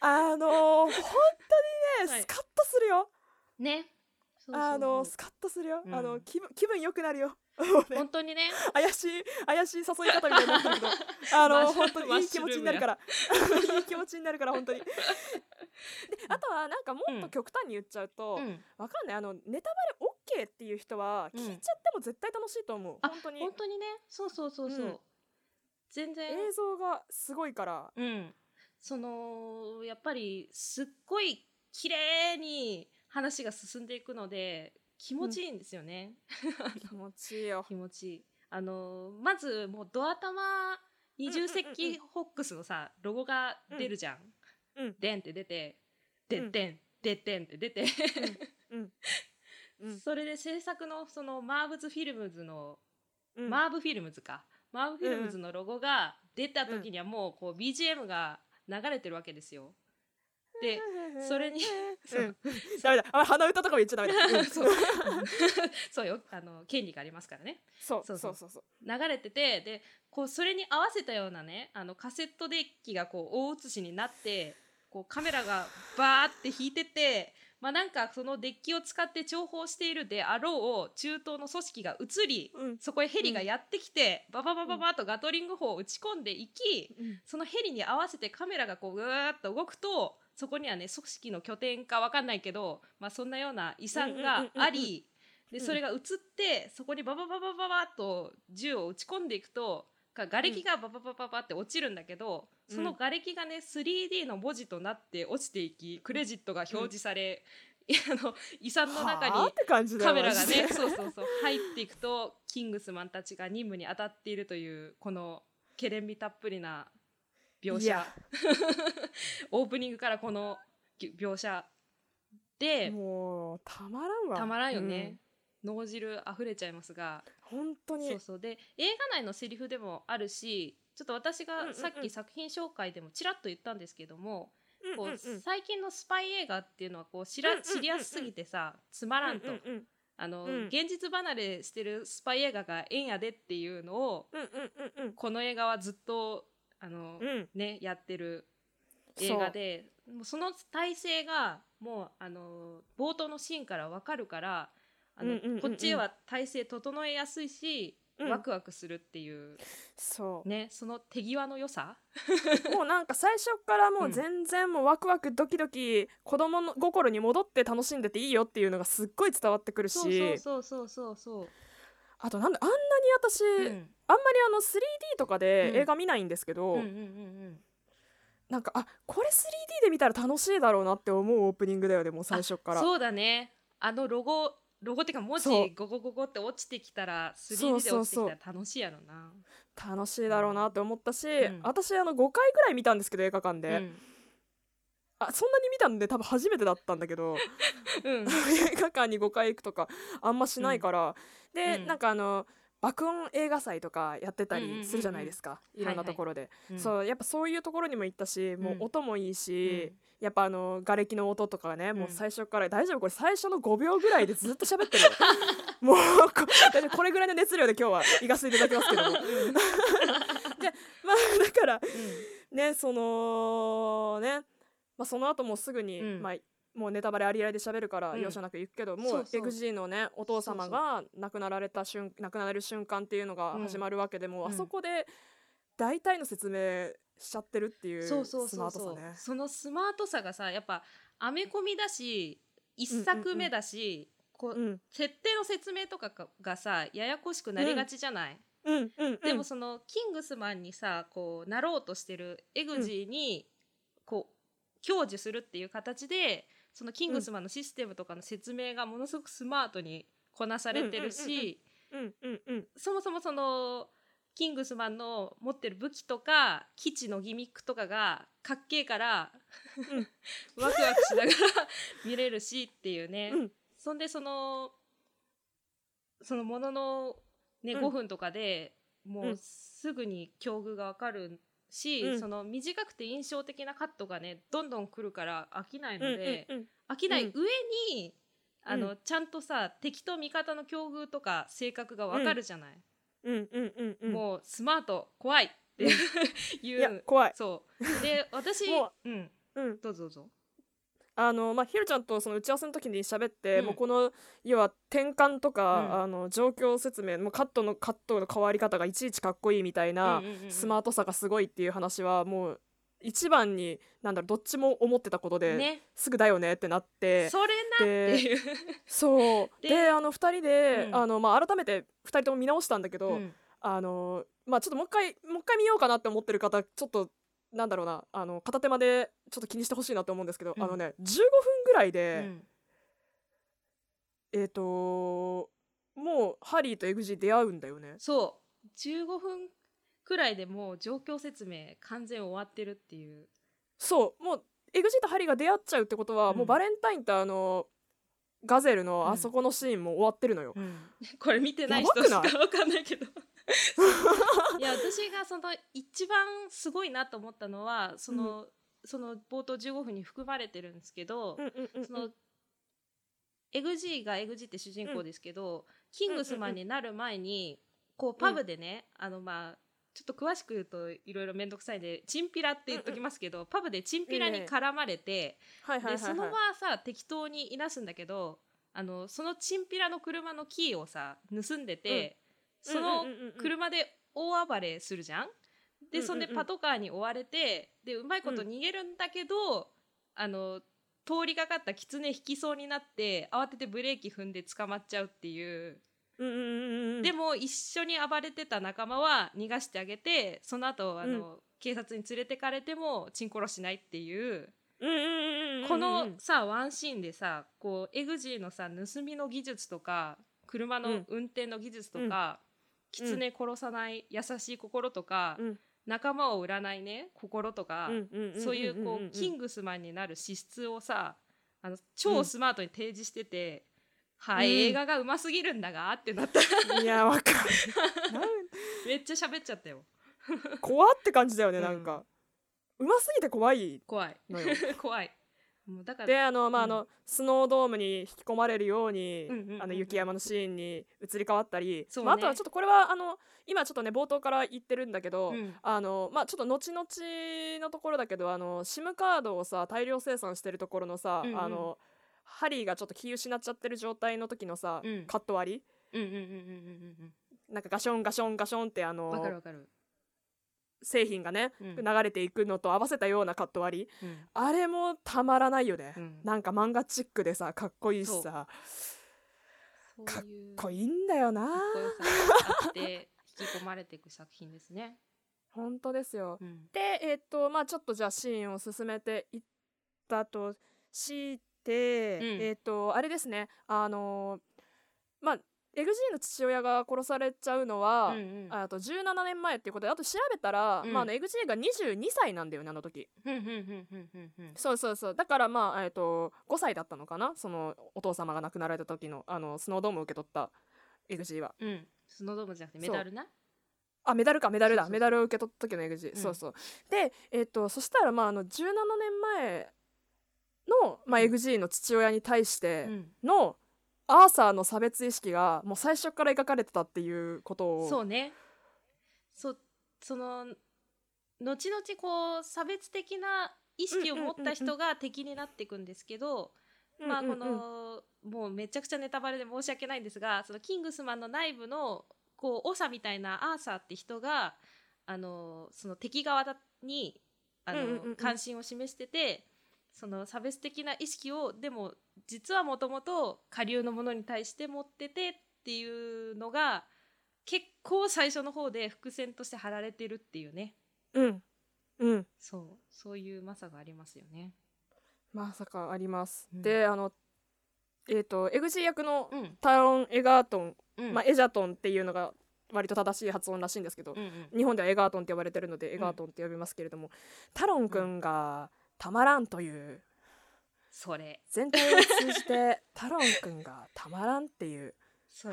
本当にね、スカッとするよ、はい、ね、スカッとするよ、気分良くなるよね、本当にね、怪しい誘い方みたいになってるけど本当にいい気持ちになるからいい気持ちになるから本当にで、あとはなんかもっと極端に言っちゃうと、わかんない、ネタバレ OK っていう人は聞いちゃっても絶対楽しいと思う、本当にね、そう、全然映像がすごいから、やっぱりすっごい綺麗に話が進んでいくので気持ちいいんですよね、気持ちいいよ気持ちいい。まずもうドア玉二重石器ホックスのさ、ロゴが出るじゃん、でんって出て、でんって出てそれで制作のそのマーブフィルムズのロゴが出た時にはもうこう BGM が流れてるわけですよ。でそれにダメだ、あ、鼻歌とかも言っちゃダメだ、うん、そうよ、権利がありますからね。そう流れてて、でこうそれに合わせたようなね、カセットデッキがこう大写しになって、こうカメラがバーって引いてて、まあ、なんかそのデッキを使って諜報しているであろう中東の組織が移り、うん、そこへヘリがやってきて、うん、バババとガトリング砲を打ち込んでいき、うん、そのヘリに合わせてカメラがこうぐーっと動くと、そこにはね、組織の拠点か分かんないけど、まあ、そんなような遺産があり、でそれが移ってそこにバババと銃を打ち込んでいくと、がれきがババって落ちるんだけど、うん、そのがれきがね 3D の文字となって落ちていき、クレジットが表示され、うん、遺産の中にカメラがね、そう入っていくと、キングスマンたちが任務に当たっているという、このケレン味たっぷりな描写オープニングからこの描写でもうたまらんわ、たまらんよね、うん、脳汁あふれちゃいますが、本当にそうで、映画内のセリフでもあるし、ちょっと私がさっき作品紹介でもちらっと言ったんですけども、うんうんうん、こう最近のスパイ映画っていうのはこう知りやすすぎてさ、つまらんと、現実離れしてるスパイ映画がえんやでっていうのを、この映画はずっとやってる映画で、もうその体制がもう冒頭のシーンから分かるから、こっちは体制整えやすいし、うん、ワクワクするっていう、そう、ね、その手際の良さもうなんか最初からもう全然もうワクワクドキドキ、子供の心に戻って楽しんでていいよっていうのがすっごい伝わってくるし、そう、あとなんであんなに私、うん、あんまり 3D とかで映画見ないんですけど、なんかこれ 3D で見たら楽しいだろうなって思うオープニングだよね、もう最初から。そうだね、ロゴっていうか文字ゴゴゴって落ちてきたら 3D で落ちてきたら楽しいやろな、楽しいだろうなって思ったし、うん、私5回ぐらい見たんですけど映画館で、うん、そんなに見たんで多分初めてだったんだけど、うん、映画館に5回行くとかあんましないから、うん、で、うん、なんか爆音映画祭とかやってたりするじゃないですか、いろんなところで、はいはい、そうやっぱそういうところにも行ったし、もう音もいいし、うん、やっぱ瓦礫の音とかね、もう最初から、大丈夫これ最初の5秒ぐらいでずっと喋ってるもうこれぐらいの熱量で今日は行かせていただきますけどもで、まあ、だから、うん、ね、その後もすぐに、うん、もうネタバレありありで喋るから容赦なく言うけど、もうEXGのねお父様が亡くなる瞬間っていうのが始まるわけで、もうあそこで大体の説明しちゃってるっていうスマートさね。そのスマートさがさ、やっぱアメコミだし一作目だし、設定の説明とかがさややこしくなりがちじゃない、でもそのキングスマンにさこうなろうとしてるEXGにこう享受するっていう形で、そのキングスマンのシステムとかの説明がものすごくスマートにこなされてるし、そもそもそのキングスマンの持ってる武器とか基地のギミックとかがかっけえから、うん、ワクワクしながら見れるしっていうね、うん、そんでそのものの、ね、5分とかでもうすぐに境遇がわかるし、その短くて印象的なカットがねどんどん来るから飽きないので、飽きない上に、ちゃんとさ敵と味方の境遇とか性格が分かるじゃない、もうスマート怖いっていう、いや怖い、そうで私どうぞひるちゃんとその打ち合わせの時に喋って、もうこの要は転換とか、状況説明もうカットの変わり方がいちいちかっこいいみたいな、スマートさがすごいっていう話はもう一番にどっちも思ってたことで、ね、すぐだよねってなって、それなっていうそうで2人で、改めて2人とも見直したんだけど、ちょっともう一回見ようかなって思ってる方、ちょっとなんだろうな、片手間でちょっと気にしてほしいなと思うんですけど、15分ぐらいで、もうハリーとEXG出会うんだよね。そう15分くらいでもう状況説明完全終わってるっていう、そうもうEXGとハリーが出会っちゃうってことは、もうバレンタインとガゼルのあそこのシーンも終わってるのよ、これ見てない人しか分かんないけどいや私がその一番すごいなと思ったのはその、その冒頭15分に含まれてるんですけど、うんうんうんうん、そのエグジーがエグジーって主人公ですけど、うん、キングスマンになる前にこうパブでね、うん、まあちょっと詳しく言うといろいろめんどくさいんでチンピラって言っときますけど、うんうん、パブでチンピラに絡まれて、でその場はさ適当にいなすんだけど、そのチンピラの車のキーをさ盗んでて、うん、その車で大暴れするじゃん。でそんでパトカーに追われて、でうまいこと逃げるんだけど、うん、通りかかったキツネ引きそうになって慌ててブレーキ踏んで捕まっちゃうっていう、うんうんうん、でも一緒に暴れてた仲間は逃がしてあげて、その後うん、警察に連れてかれてもチンコロしないっていう、うんうんうんうん、このさワンシーンでさこうエグジーのさ盗みの技術とか車の運転の技術とか、うん、キツネ殺さない優しい心とか、うん、仲間を売らないね心とか、そういうこうキングスマンになる資質をさ超スマートに提示してて、うん、はい、映画がうますぎるんだがってなった。いやわかるめっちゃ喋っちゃったよ怖って感じだよね。なんか、うん、うますぎて怖い怖い。もうだからでまあうん、スノードームに引き込まれるように、うんうんうん、雪山のシーンに移り変わったり、ね、まあ、あとはちょっとこれは今ちょっとね冒頭から言ってるんだけど、うん、まあ、ちょっと後々のところだけどSIM カードをさ大量生産してるところのさ、うんうん、ハリーがちょっと気失っちゃってる状態の時のさ、うん、カット割り、なんかガションガションガションってわかるわかる製品がね、うん、流れていくのと合わせたようなカット割り、うん、あれもたまらないよね、うん、なんか漫画チックでさかっこいいしさ、かっこいいんだよな。かっこよさがあって引き込まれていく作品ですね本当ですよ、うん、でまあちょっとじゃあシーンを進めていったとして、うん、あれですねまあエグジーの父親が殺されちゃうのは、うんうん、あと17年前っていうことで、あと調べたら、うん、まあ、エグジーが22歳なんだよねあの時そうそうそう、だからまあ、5歳だったのかな、そのお父様が亡くなられた時のスノードームを受け取ったエグジーは、うん、スノードームじゃなくてメダルな、あメダルかメダルだ、そうそうメダルを受け取った時のエグジー、うん、そうそうで、そしたらまあ17年前の、まあ、エグジーの父親に対しての、うん、アーサーの差別意識がもう最初から描かれてたっていうことを、そうね、その後々こう差別的な意識を持った人が敵になっていくんですけど、うんうんうんうん、まあこのもうめちゃくちゃネタバレで申し訳ないんですが、そのキングスマンの内部のこう長みたいなアーサーって人がその敵側にうんうんうん、関心を示してて、その差別的な意識をでも実はもともと下流のものに対して持っててっていうのが結構最初の方で伏線として張られてるっていうね、うんうん、そういうまさがありますよね。まさかあります、うん、でエグジー役のタロン・エガートン、うん、まあ、エジャトンっていうのが割と正しい発音らしいんですけど、うんうん、日本ではエガートンって呼ばれてるのでエガートンって呼びますけれども、うん、タロンくんがたまらんという、それ全体を通じてタロンくんがたまらんっていう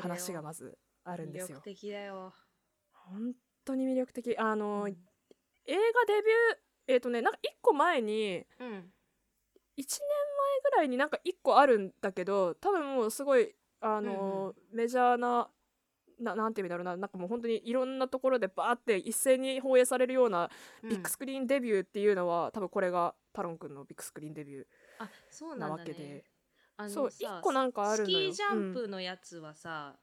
話がまずあるんですよ。魅力的だよ本当に魅力的。うん、映画デビューね、なんか1個前に、うん、1年前ぐらいになんか1個あるんだけど、多分もうすごいうんうん、メジャーななんていうんだろうな、なんかもう本当にいろんなところでバーって一斉に放映されるようなビッグスクリーンデビューっていうのは、うん、多分これがタロンくんのビッグスクリーンデビューなわけで、あ、そうなんだね。そう1個なんかあるのよ。スキージャンプのやつはさ、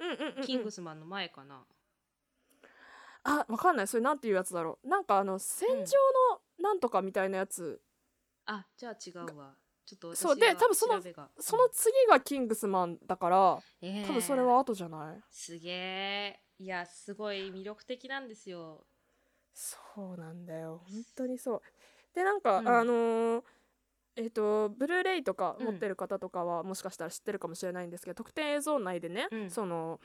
うんうんうんうん、キングスマンの前かな、あ、わかんないそれなんていうやつだろう、なんか戦場のなんとかみたいなやつ、うん、あ、じゃあ違うわ、ちょっと私が調べが、そうで多分その次がキングスマンだから、多分それは後じゃない。すげえ、いやすごい魅力的なんですよ。そうなんだよ本当にそうで、なんか、うん、ブルーレイとか持ってる方とかは、うん、もしかしたら知ってるかもしれないんですけど、特典映像内でね、うん、その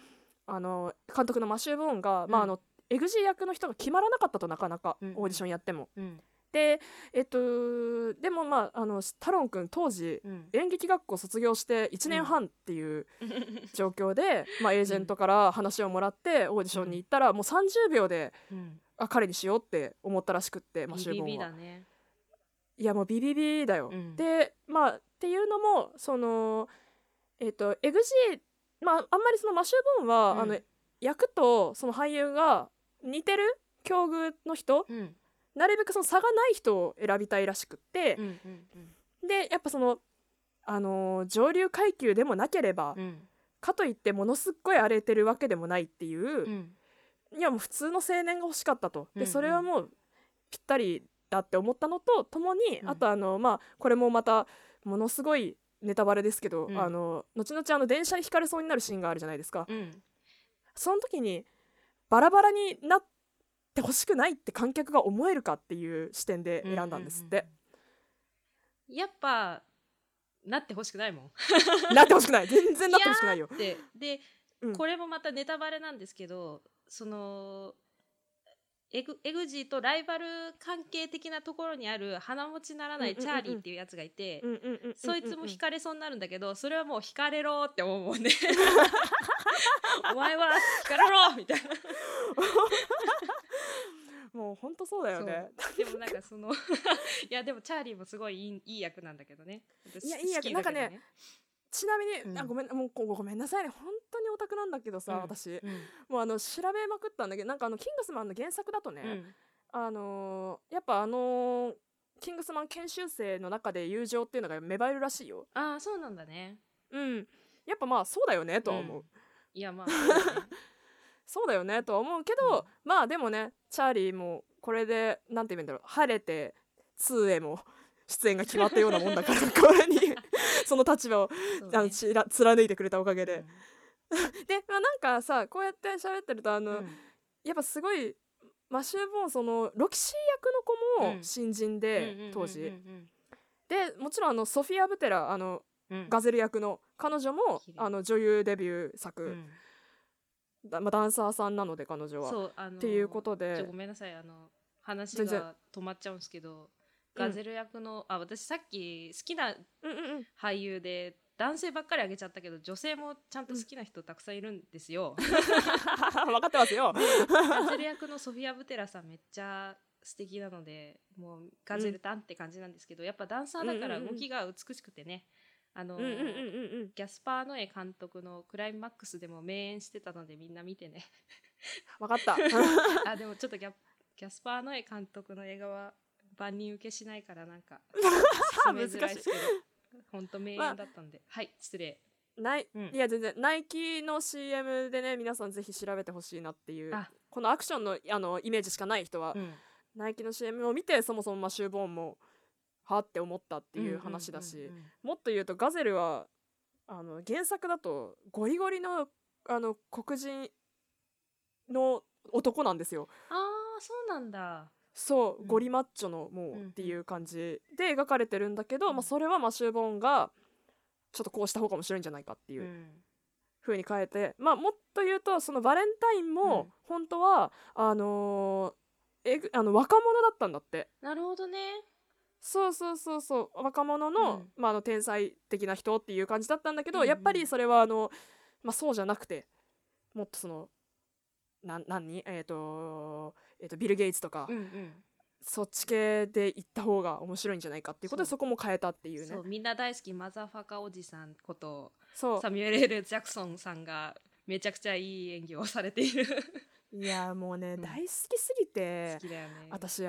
監督のマシュー・ボーンが、うん、まあ、エグジー役の人が決まらなかったと、なかなか、うん、オーディションやっても、うん、ででも、まあ、タロンくん当時、うん、演劇学校卒業して1年半っていう状況で、うん、まあ、エージェントから話をもらってオーディションに行ったら、うん、もう30秒で、うん、あ、彼にしようって思ったらしくって、まあ、集合はビビだね、いやもうビビビだよ、うん、でまあっていうのもそのEXIT、まあ、あんまりそのマシュー・ボーンは、うん、役とその俳優が似てる境遇の人、うん、なるべくその差がない人を選びたいらしくって、うんうんうん、でやっぱその、上流階級でもなければ、うん、かといってものすっごい荒れてるわけでもないっていう、うん、いやもう普通の青年が欲しかったと、でそれはもうぴったりだって思ったのとともに、うん、あとまあ、これもまたものすごいネタバレですけど、うん、後々電車にひかれそうになるシーンがあるじゃないですか、うん、その時にバラバラになってほしくないって観客が思えるかっていう視点で選んだんですって、うんうんうん、やっぱなってほしくないもんなってほしくない、全然なってほしくないよで、うん、これもまたネタバレなんですけど、そのEXITとライバル関係的なところにある鼻持ちならないチャーリーっていうやつがいて、うんうんうん、そいつも惹かれそうになるんだけど、それはもう惹かれろって思うもんねお前は惹かれろみたいなもうほんとそうだよね。でもなんかそのいやでもチャーリーもすごいいい役なんだけどね。いやいい役なんかね、ちなみに、うん、ごめんなさいね、本当にオタクなんだけどさ、うん、私、うん、もう調べまくったんだけど、なんかキングスマンの原作だとね、うん、やっぱキングスマン研修生の中で友情っていうのが芽生えるらしいよ。ああそうなんだね。うん。やっぱまあそうだよねとは思う、うん、いやまあそうだよねとは思うけど、うん、まあでもね、チャーリーもこれでなんて言うんだろう、晴れて2へも出演が決まったようなもんだからこれにその立場を、ね、貫いてくれたおかげで、うん、で、まあ、なんかさこうやって喋ってるとうん、やっぱすごいマシュー・ボーン、そのロキシー役の子も新人で、うん、当時、うんうんうんうん、でもちろんソフィア・ブテラうん、ガゼル役の彼女も女優デビュー作、うんまあ、ダンサーさんなので彼女はそう、っていうことで、ごめんなさい話が止まっちゃうんですけど、ガゼル役の、うん、私さっき好きな俳優で、うんうんうん、男性ばっかり挙げちゃったけど女性もちゃんと好きな人たくさんいるんですよ、うん、分かってますよガゼル役のソフィア・ブテラさんめっちゃ素敵なので、もうガゼルタンって感じなんですけど、やっぱダンサーだから動きが美しくてね、ギャスパー・ノエ監督のクライマックスでも名演してたのでみんな見てね分かったあでもちょっとギャスパー・ノエ監督の映画は万人受けしないからなんか進めづらいですけど本当名演だったんで、まあ、はい失礼ない、うん、いや全然ナイキの CM でね、皆さんぜひ調べてほしいなっていう、このアクションの、イメージしかない人は、うん、ナイキの CM を見てそもそもマシュー・ボーンもはって思ったっていう話だし、うんうんうんうん、もっと言うとガゼルは原作だとゴリゴリの、黒人の男なんですよ。あーそうなんだ。そう、うん、ゴリマッチョのもうっていう感じで描かれてるんだけど、うんまあ、それはマシュー・ボーンがちょっとこうした方が面白いんじゃないかっていう風に変えて、まあ、もっと言うとそのバレンタインも本当は、うん、若者だったんだって。なるほどね。そうそうそうそう若者の、うんまあ、天才的な人っていう感じだったんだけど、うんうん、やっぱりそれはまあ、そうじゃなくてもっとそのビル・ゲイツとか、うんうん、そっち系で行った方が面白いんじゃないかっていうことで そこも変えたっていうね。そうみんな大好きマザファカおじさんことサミュエル・L・ジャクソンさんがめちゃくちゃいい演技をされているいやもうね、うん、大好きすぎて好きだよね。私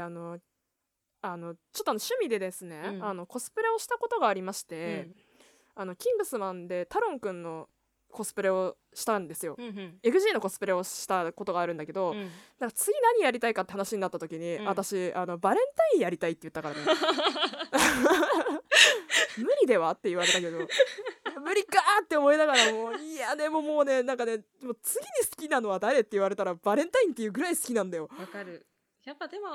ちょっと趣味でですね、うん、コスプレをしたことがありまして、うん、キングスマンでタロンくんのコスプレをしたんですよ、うんうん、EXIT のコスプレをしたことがあるんだけど、うん、だから次何やりたいかって話になった時に、うん、私バレンタインやりたいって言ったからね無理ではって言われたけど無理かって思いながらもういやでももうねなんかねもう次に好きなのは誰って言われたらバレンタインっていうぐらい好きなんだよ。わかる。やっぱでも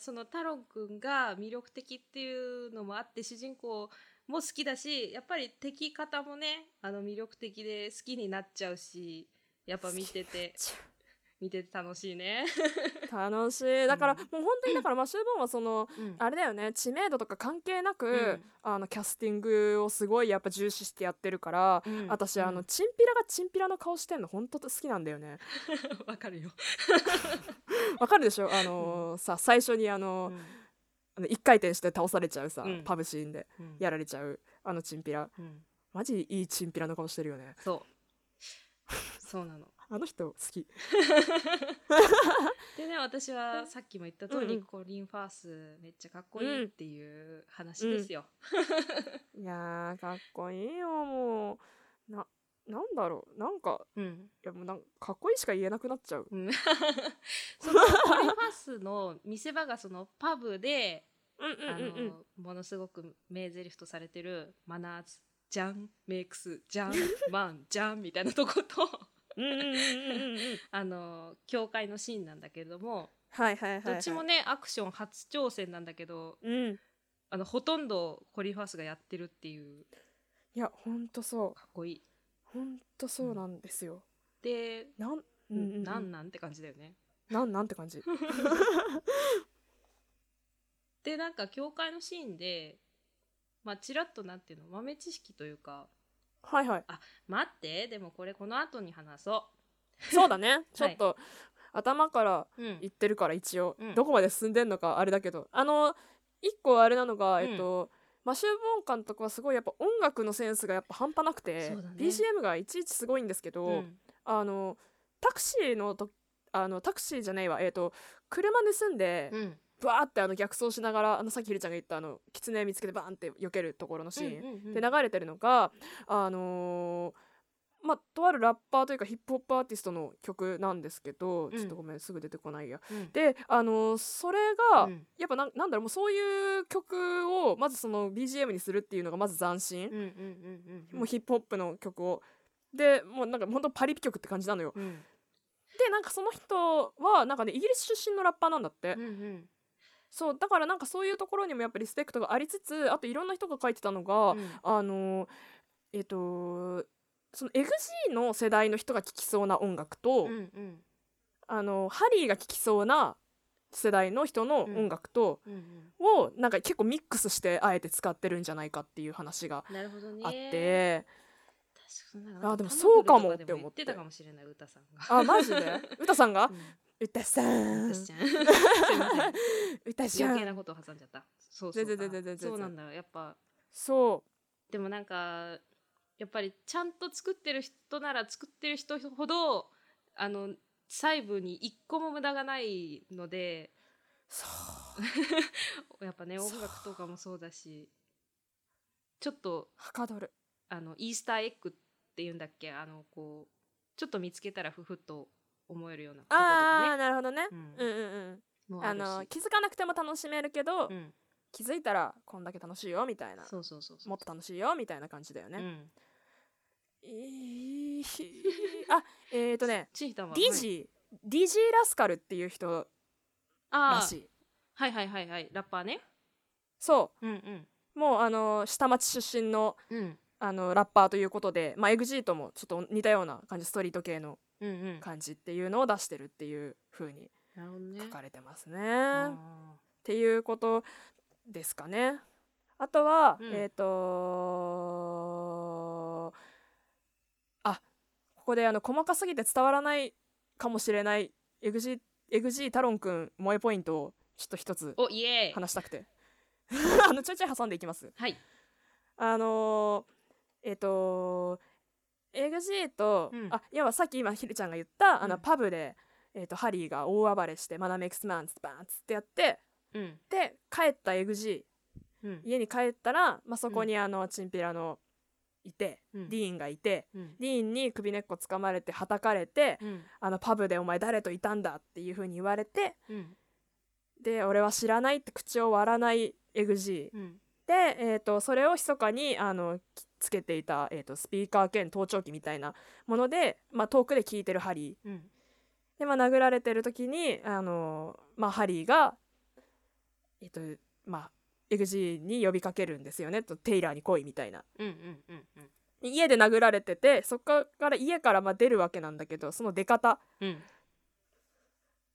そのタロン君が魅力的っていうのもあって主人公も好きだし、やっぱり敵方もね魅力的で好きになっちゃうし、やっぱ見てて楽しいね楽しい。だから、うん、もう本当にだからマシュー・ボーンはその、うん、あれだよね知名度とか関係なく、うん、キャスティングをすごいやっぱ重視してやってるから、うん、私、うん、チンピラがチンピラの顔してんの本当好きなんだよね。わかるよわかるでしょさ最初にうん1回転して倒されちゃうさ、うん、パブシーンで、うん、やられちゃうあのチンピラ、うん、マジいいチンピラの顔してるよね。そうなのあの人好きでね、私はさっきも言った通り、うん、コリン・ファースめっちゃかっこいいっていう話ですよ、うんうん、いやかっこいいよ。もうなんだろう、なんか、うん、いやもうかっこいいしか言えなくなっちゃう、うん、そのコリン・ファースの見せ場がそのパブでものすごく名台詞とされてるマナーズジャンメイクスジャンマンジャンみたいなとこと教会のシーンなんだけれども、はいはいはいはい、どっちもねアクション初挑戦なんだけど、うん、ほとんどコリン・ファースがやってるっていう。いやほんとそうかっこいい。ほんとそうなんですよ、うん、でなんって感じだよね。なんって感じでなんか教会のシーンでまあ、チラッとなんていうの豆知識というか、はいはい、あ待って、でもこれこの後に話そうそうだね、はい、ちょっと頭から言ってるから一応、うん、どこまで進んでんのかあれだけど、一個あれなのが、マシュー・ボーン監督はすごいやっぱ音楽のセンスがやっぱ半端なくて、ね、BGM がいちいちすごいんですけど、うん、タクシーのとタクシーじゃないわ、車盗んで、うん、バーって逆走しながらさっきひるちゃんが言ったキツネ見つけてバーンって避けるところのシーン、うんうんうん、で流れてるのがまあ、とあるラッパーというかヒップホップアーティストの曲なんですけど、うん、ちょっとごめんすぐ出てこないや、うん、でそれが、うん、やっぱなんだろう、もうそういう曲をまずその BGM にするっていうのがまず斬新、うんうんうんうん、もうヒップホップの曲をでもうなんか本当パリピ曲って感じなのよ、うん、でなんかその人はなんかねイギリス出身のラッパーなんだって、うんうん、そうだからなんかそういうところにもやっぱりリスペクトがありつつ、あといろんな人が書いてたのが、うん、その EXE の世代の人が聴きそうな音楽と、うんうん、ハリーが聴きそうな世代の人の音楽と、うんうんうん、をなんか結構ミックスしてあえて使ってるんじゃないかっていう話があって、あでもそうかもって思ってたかもしれない、歌さんがあマジで歌さんが、うん、歌さん歌しゃん余計なことを挟んじゃった。そうなんだよ、やっぱそうでもなんかやっぱりちゃんと作ってる人なら作ってる人ほど細部に一個も無駄がないので、そうやっぱね音楽とかもそうだし、ちょっとはかどるイースターエッグっていうんだっけ、こうちょっと見つけたらふふっと思えるようなとことかね。あなるほどね、うんうんうんうん、気づかなくても楽しめるけど、うん、気づいたらこんだけ楽しいよみたいな、そうもっと楽しいよみたいな感じだよね、うん、あDJ ラスカルっていう人らしい。はいはいはいはい、ラッパーね。そう、うんうん、もう下町出身の、うん、ラッパーということで、まあ、EXE ともちょっと似たような感じ、ストリート系のうんうん、感じっていうのを出してるっていう風に書かれてますね、っていうことですかね。あとは、うん、ここで細かすぎて伝わらないかもしれないEXEタロンくん萌えポイントをちょっと一つ話したくてちょいちょい挟んでいきます、はい、EXE と、うん、要はさっき今ひるちゃんが言ったうん、パブで、ハリーが大暴れしてマナメックスマンツバーンツってやって、うん、で帰った EXE、うん、家に帰ったら、まあ、そこにチンピラのいて、うん、ディーンがいて、うん、ディーンに首根っこつかまれてはたかれて、うん、パブでお前誰といたんだっていう風に言われて、うん、で俺は知らないって口を割らない EXE、うん、で、それを密かにつけていた、スピーカー兼盗聴器みたいなもので、まあ、遠くで聞いてるハリー、うん、で、まあ、殴られてる時にまあ、ハリーがまあ、EXEに呼びかけるんですよねと、テイラーに来いみたいな、うんうんうんうん、家で殴られてて、そこから家からまあ出るわけなんだけど、その出方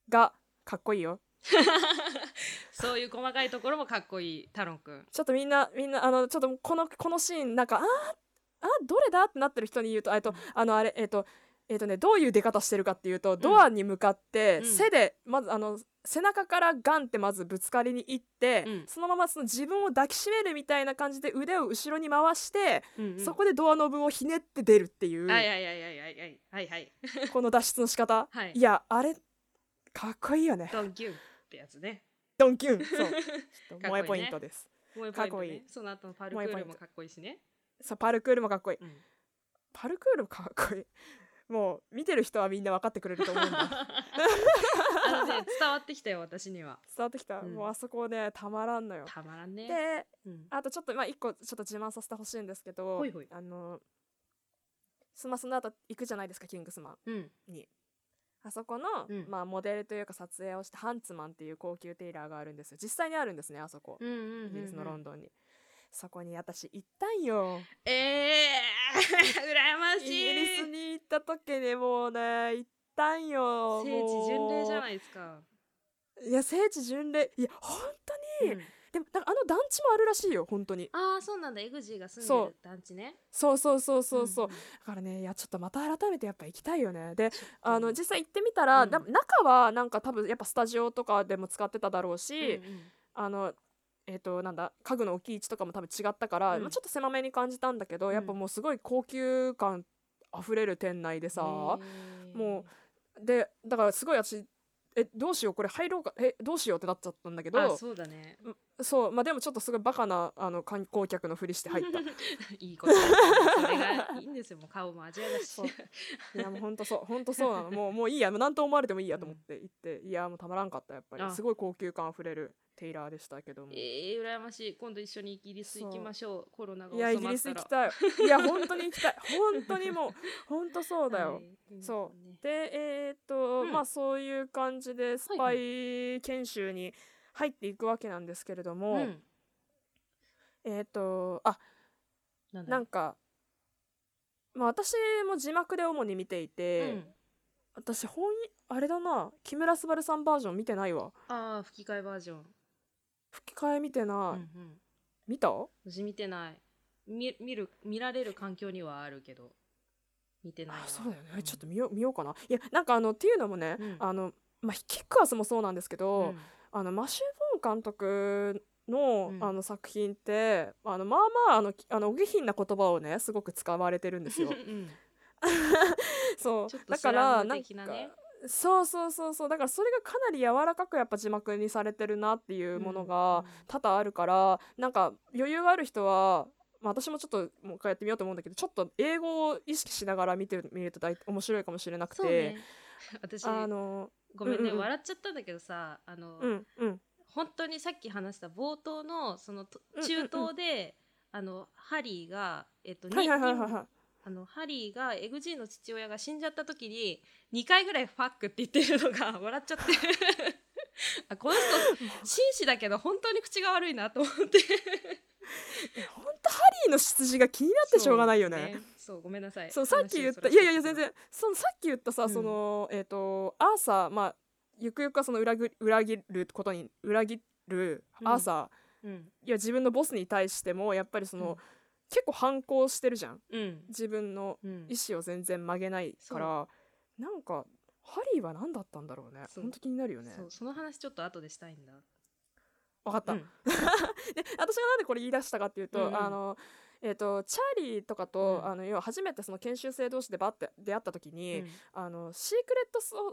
がかっこいいよそういう細かいところもかっこいいタロンくん。ちょっとみんなちょっとこのシーンなんかどれだってなってる人に言うと、あれどういう出方してるかっていうと、うん、ドアに向かって、うん、背でまず背中からガンってまずぶつかりに行って、うん、そのままその自分を抱きしめるみたいな感じで腕を後ろに回して、うんうん、そこでドアノブをひねって出るっていう、この脱出の仕方、はい、いやあれかっこいいよね。ドンキュンってやつね。ドンキュン、そう萌えポイントです。かっこいい。その後のパルクールもかっこいいしね。そうパルクールもかっこいい、うん、パルクールかっこいい。もう見てる人はみんな分かってくれると思うんだね、伝わってきたよ私には。伝わってきた、うん、もうあそこねたまらんのよ。たまらんね。で、うん、あとちょっとまあ一個ちょっと自慢させてほしいんですけど、ほいほいスマスの後行くじゃないですかキングスマンに、うん、あそこの、うんまあ、モデルというか撮影をしたハンツマンっていう高級テイラーがあるんですよ。実際にあるんですねあそこ、うんうんうんうん、イギリスのロンドンに。そこに私行ったんよ。羨ましい。イギリスに行った時にもうね行ったんよ。聖地巡礼じゃないですか。いや聖地巡礼、いや本当に、うん、でもなんか団地もあるらしいよ本当に。ああそうなんだ。エグジーが住んでる団地ね。そうそうそうそうそう、うん、だからねいやちょっとまた改めてやっぱ行きたいよね。で実際行ってみたら、うん、中はなんか多分やっぱスタジオとかでも使ってただろうし、うんうん、なんだ家具の置き位置とかも多分違ったから、うんまあ、ちょっと狭めに感じたんだけど、うん、やっぱもうすごい高級感あふれる店内でさ、もうでだからすごい私どうしようこれ入ろうかどうしようってなっちゃったんだけど。あそうだね。そうまあでもちょっとすごいバカな観光客のふりして入ったいいことそれがいいんですよ。もう顔もアジアだしいやもうほんとそうほんとそうなの。もういいやなんと思われてもいいやと思って行って、うん、いやもうたまらんかった。やっぱりすごい高級感あふれるテイラーでしたけども。羨ましい。今度一緒にイギリス行きましょう。コロナが収まったら。いやイギリス行きたい。いや本当に行きたい。本当にもう本当そうだよ。はい、そう、ね、でうん、まあそういう感じでスパイ研修に入っていくわけなんですけれども、はいはい、なんか、まあ、私も字幕で主に見ていて、うん、私あれだな木村昴さんバージョン見てないわ。ああ吹き替えバージョン。吹き替え見てない、うんうん、見た？私見てない。見られる環境にはあるけど見てない。あそうだよね、うん、ちょっと見ようかな。いやなんかっていうのもね、うんまあ、キックアスもそうなんですけど、うん、マシュー・ボーン監督の、うん、作品ってまあまあお下品な言葉をねすごく使われてるんですよ、うん、そうちょっとスラム的なね。そうそうそうそうだからそれがかなり柔らかくやっぱ字幕にされてるなっていうものが多々あるから、うん、なんか余裕がある人は、まあ、私もちょっともう一回やってみようと思うんだけどちょっと英語を意識しながら見ると面白いかもしれなくて。そうね私ごめんね、うんうん、笑っちゃったんだけどさうんうん、本当にさっき話した冒頭のその中東で、うんうんうん、ハリーがハリーがエグジーの父親が死んじゃった時に2回ぐらいファックって言ってるのが笑っちゃってあこの人紳士だけど本当に口が悪いなと思ってほんとハリーの出自が気になってしょうがないよね。そう、ごめんなさい。そうさっき言ったいやいや全然そのさっき言ったさ、うん、そのアーサーまあゆくゆくはその裏切ることに裏切るアーサー、うん、いや自分のボスに対してもやっぱりその、うん結構反抗してるじゃん、うん、自分の意思を全然曲げないから、うん、なんかハリーは何だったんだろうね。本当気になるよね。その話ちょっと後でしたいんだ。分かった、うん、で私がなんでこれ言い出したかっていうと、うん、チャーリーとかと、うん、要は初めてその研修生同士でバッて出会った時に、うん、シークレッ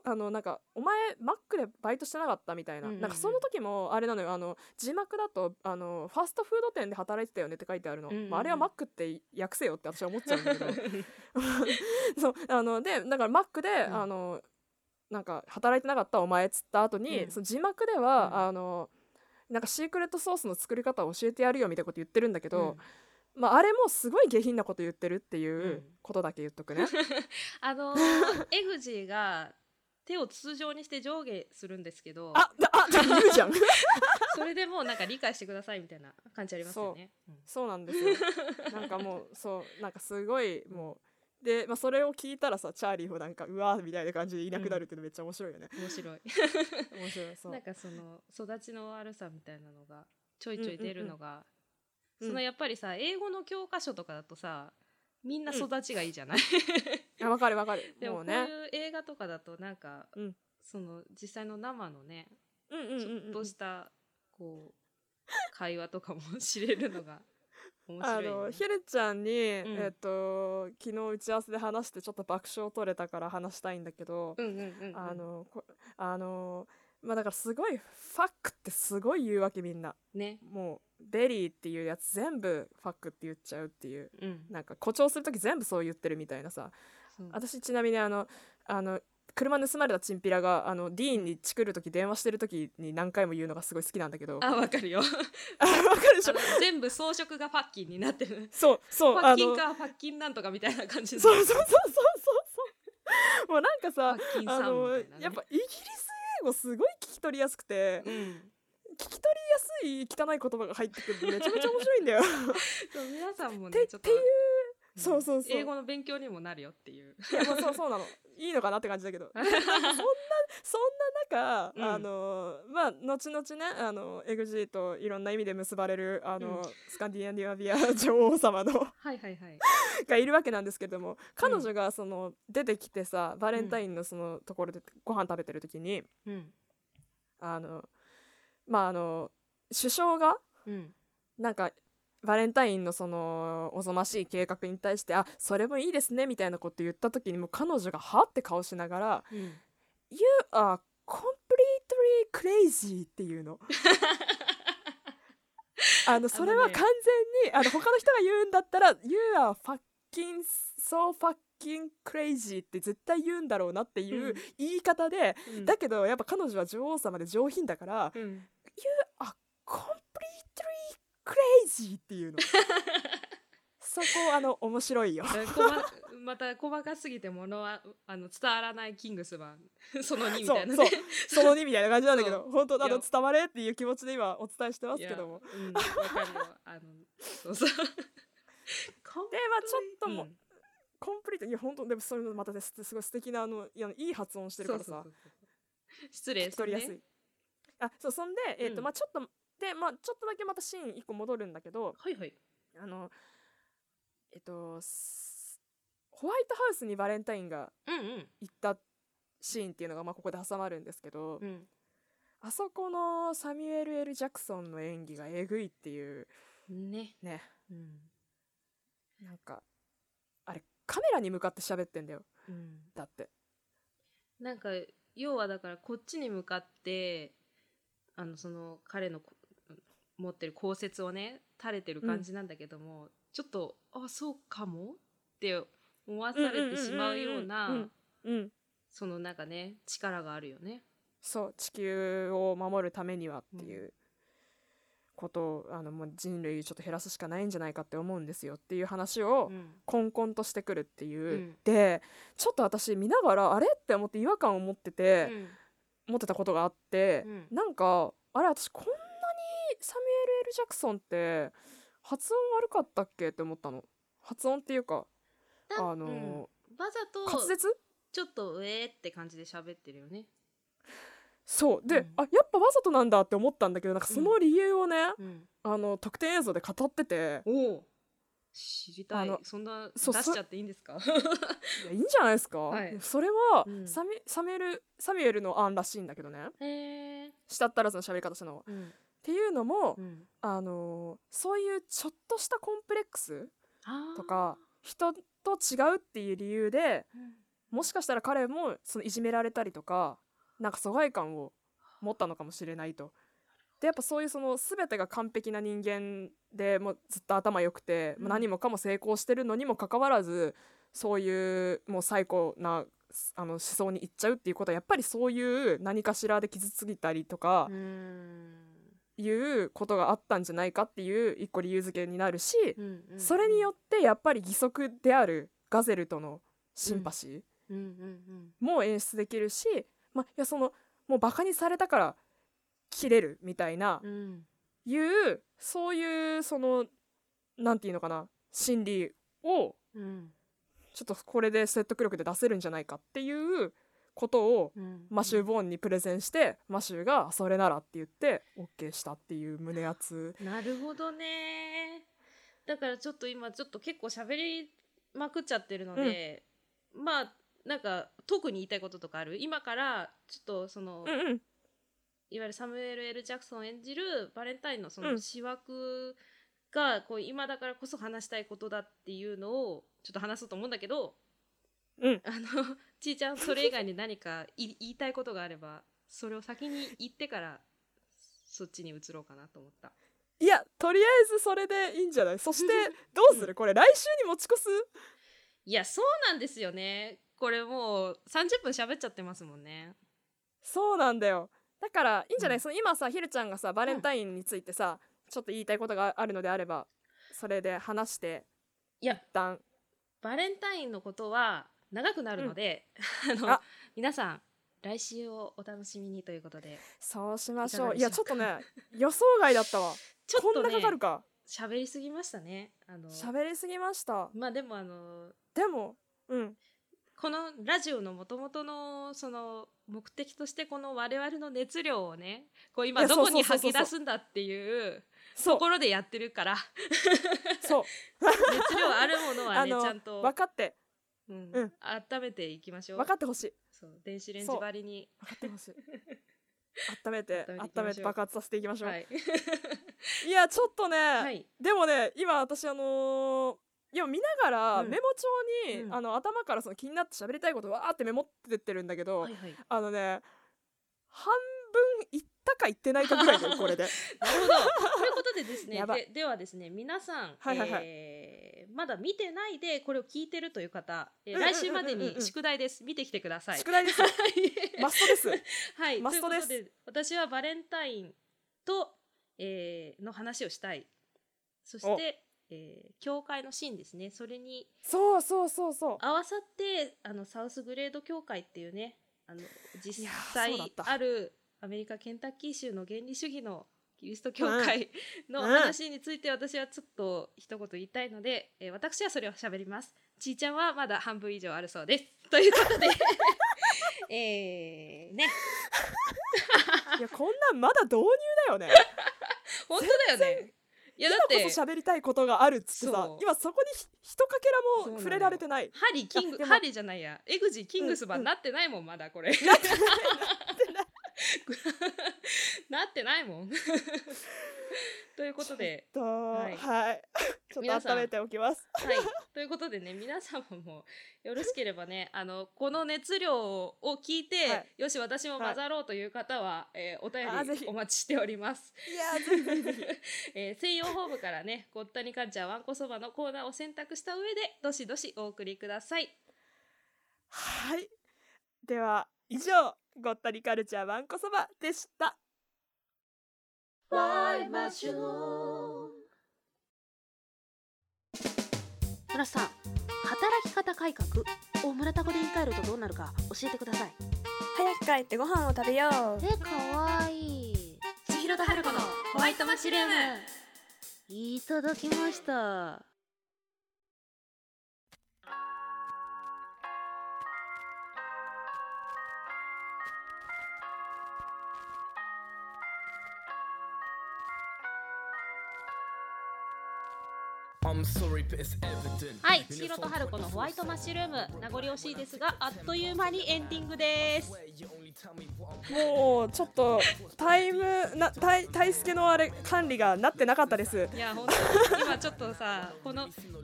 トなんかお前マックでバイトしてなかったみたいな、うんうんうん、なんかその時もあれなのよ字幕だとファーストフード店で働いてたよねって書いてあるの、うんうんうんまあ、あれはマックって訳せよって私は思っちゃうんだけどそうでだからマックで、うん、なんか働いてなかったお前っつった後に、うん、その字幕では、うん、なんかシークレットソースの作り方を教えてやるよみたいなこと言ってるんだけど、うんまあ、あれもすごい下品なこと言ってるっていうことだけ言っとくね、うん、エグジーが手を筒状にして上下するんですけどあ言うじゃんそれでもうなんか理解してくださいみたいな感じありますよね。そうなんですよなんかもうそうなんかすごいもうで、まあ、それを聞いたらさチャーリーもなんかうわーみたいな感じでいなくなるっていうのめっちゃ面白いよね、うん、面白いそうなんかその育ちの悪さみたいなのがちょいちょい出るのが、うんうんうんそのやっぱりさ英語の教科書とかだとさみんな育ちがいいじゃない、うん、あ、わかるわかる。でもこういう映画とかだとなんか、うん、その実際の生のね、うんうんうんうん、ちょっとしたこう会話とかも知れるのが面白い、ね、ひるちゃんに、うん、昨日打ち合わせで話してちょっと爆笑取れたから話したいんだけど、まあだからすごいファックってすごい言うわけみんな、ね、もうベリーっていうやつ全部ファックって言っちゃうっていう、うん、なんか誇張するとき全部そう言ってるみたいなさ、うん、私ちなみに車盗まれたチンピラがディーンにチクるとき電話してるときに何回も言うのがすごい好きなんだけど。あ、わかるよ。あ、わかるでしょ。全部装飾がパッキンになってる。そうそう。パッキンかパッキンなんとかみたいな感じ。そうそうそうそうそう。もうなんかさ、パッキンさんみたいなね、やっぱイギリス英語すごい聞き取りやすくて、うん、聞き取りやすい汚い言葉が入ってくるのめちゃめちゃ面白いんだよ。そう皆さんもねちょっと。そうそうそう、英語の勉強にもなるよっていう。いや、まあ、そうなのいいのかなって感じだけどそんな中、うん、まあ、後々ねEXE といろんな意味で結ばれるうん、スカンディナビア女王様のはいはい、はい、がいるわけなんですけれども、彼女がその出てきてさ、バレンタインのそのところでご飯食べてる時に、うん、まあ首相が、うん、なんかバレンタインのそのおぞましい計画に対して、あ、それもいいですねみたいなこと言った時にもう彼女がはって顔しながら、うん、You are completely crazy っていうのそれは完全に他の人が言うんだったらYou are fucking so fucking crazy って絶対言うんだろうなっていう言い方で、うん、だけどやっぱ彼女は女王様で上品だから、うん、You are completelyクレイジーっていうのそこ面白いよ。また細かすぎてものは伝わらないキングスマンその2みたいなね、その2みたいな感じなんだけど本当伝われっていう気持ちで今お伝えしてますけども、うん、わかるよ。そうそうで、まあちょっとも、うん、コンプリート、いや本当でもそれまたですすごい素敵ないい発音してるからさ、そう失礼ですね、聞き取りやすい。あ、そうそんでまあちょっとで、まあ、ちょっとだけまたシーン1個戻るんだけど、はいはい、ホワイトハウスにバレンタインが行ったシーンっていうのが、まあ、ここで挟まるんですけど、うん、あそこのサミュエル・L・ジャクソンの演技がえぐいっていうね、ね、うん、なんかあれカメラに向かって喋ってんだよ、うん、だってなんか要はだからこっちに向かってその彼の持ってる口説をね垂れてる感じなんだけども、うん、ちょっとあそうかもって思わされてしまうような、そのなんかね力があるよね。そう、地球を守るためにはっていうことを、もう人類ちょっと減らすしかないんじゃないかって思うんですよっていう話を根々としてくるっていう、うん、でちょっと私見ながらあれって思って違和感を持ってて、うん、思ってたことがあって、うん、なんかあれ私こんなにサミュエル・L・ジャクソンって発音悪かったっけって思ったの。発音っていうかうん、わざと滑舌ちょっとって感じで喋ってるよね。そうで、うん、あやっぱわざとなんだって思ったんだけど、なんかその理由をね、うん、特典映像で語ってて、お知りたい。そんな出しちゃっていいんですか？いや、いいんじゃないですか、はい、それは、うん、サミュエルの案らしいんだけどね、したったらずの喋り方したのは、うん、っていうのも、うん、そういうちょっとしたコンプレックスとか人と違うっていう理由で、うん、もしかしたら彼もそのいじめられたりとかなんか疎外感を持ったのかもしれないと。でやっぱそういうその全てが完璧な人間でもうずっと頭良くて、うん、何もかも成功してるのにもかかわらずそういうもう最高な思想にいっちゃうっていうことはやっぱりそういう何かしらで傷ついたりとかいうことがあったんじゃないかっていう一個理由付けになるし、うんうん、それによってやっぱり義足であるガゼルとのシンパシーも演出できるし、まあ、いやそのもうバカにされたから切れるみたいな、うん、そういうそのなんていうのかな心理を、うん、ちょっとこれで説得力で出せるんじゃないかっていうことを、うん、マシュー・ボーンにプレゼンして、うん、マシューがそれならって言って OK したっていう胸熱。なるほどね。だからちょっと今ちょっと結構喋りまくっちゃってるので、うん、まあなんか特に言いたいこととかある？今からちょっとその、うんうん、いわゆるサムエル・L・ジャクソン演じるバレンタインのその思惑がこう今だからこそ話したいことだっていうのをちょっと話そうと思うんだけど、うん、ちーちゃんそれ以外に何か言いたいことがあればそれを先に言ってからそっちに移ろうかなと思った。いやとりあえずそれでいいんじゃない？そしてどうする、うん、これ来週に持ち越す？いやそうなんですよね。これもう30分喋っちゃってますもんね。そうなんだよ。だからいいんじゃない、うん、その今さひるちゃんがさバレンタインについてさ、うん、ちょっと言いたいことがあるのであればそれで話して。いや一旦バレンタインのことは長くなるので、うん、皆さん来週をお楽しみにということで。そうしましょう。いやちょっとね予想外だったわ。ちょっとねこんなかかるか。喋りすぎましたね。喋りすぎました。まあでもでも、うん、このラジオのもともとのその目的としてこの我々の熱量をねこう今どこに吐き出すんだっていうところでやってるからそう熱量あるものはねちゃんと分かって、うんうん、温めていきましょう。分かってほしい。そう電子レンジ張りに分かってほしい温めて爆発させていきましょう、はい、いやちょっとね、はい、でもね今私いや見ながらメモ帳に、うん、頭からその気になって喋りたいことわーってメモってってるんだけど、はいはい、ね半分言ったか言ってないかぐらいでこれでなるほどということでですねではですね皆さん、はいはいはいまだ見てないでこれを聞いてるという方、来週までに宿題です、うんうんうんうん、見てきてください。宿題ですマストですはいマストです。ということで私はバレンタインと、の話をしたい。そして教会のシーンですね。それにそう合わさってサウスグレード教会っていうね実際あるアメリカケンタッキー州の原理主義のキリスト教会の話について私はちょっと一言言いたいので、私はそれを喋ります。ちーちゃんはまだ半分以上あるそうですということでねいやこんなんまだ導入だよね本当だよね。いやだって今こそ喋りたいことがあるっつってさ今そこにひとかけらも触れられてない。ハリじゃないやエグジキングスバーなってないもん、うん、まだこれなってないもんということでちょっと、はいはい、ちょっと温めておきます、はい、ということでね皆様もよろしければねこの熱量を聞いて、はい、よし私も混ざろうという方は、はいお便りお待ちしております。いやぜひ専用ホームからねごったにかんちゃんわんこそばのコーナーを選択した上でどしどしお送りください。はい、では以上ごったりカルチャーわんこそばでした。村さん、働き方改革を村田語で言い換えるとどうなるか教えてください。早く帰ってご飯を食べよう。かわいい千尋と春子のホワイトマッシュルームいただきました。はい、千尋と春子のホワイトマッシュルーム名残惜しいですがあっという間にエンディングです。もうちょっと大助のあれ管理がなってなかったです。いや本当に今ちょっとさ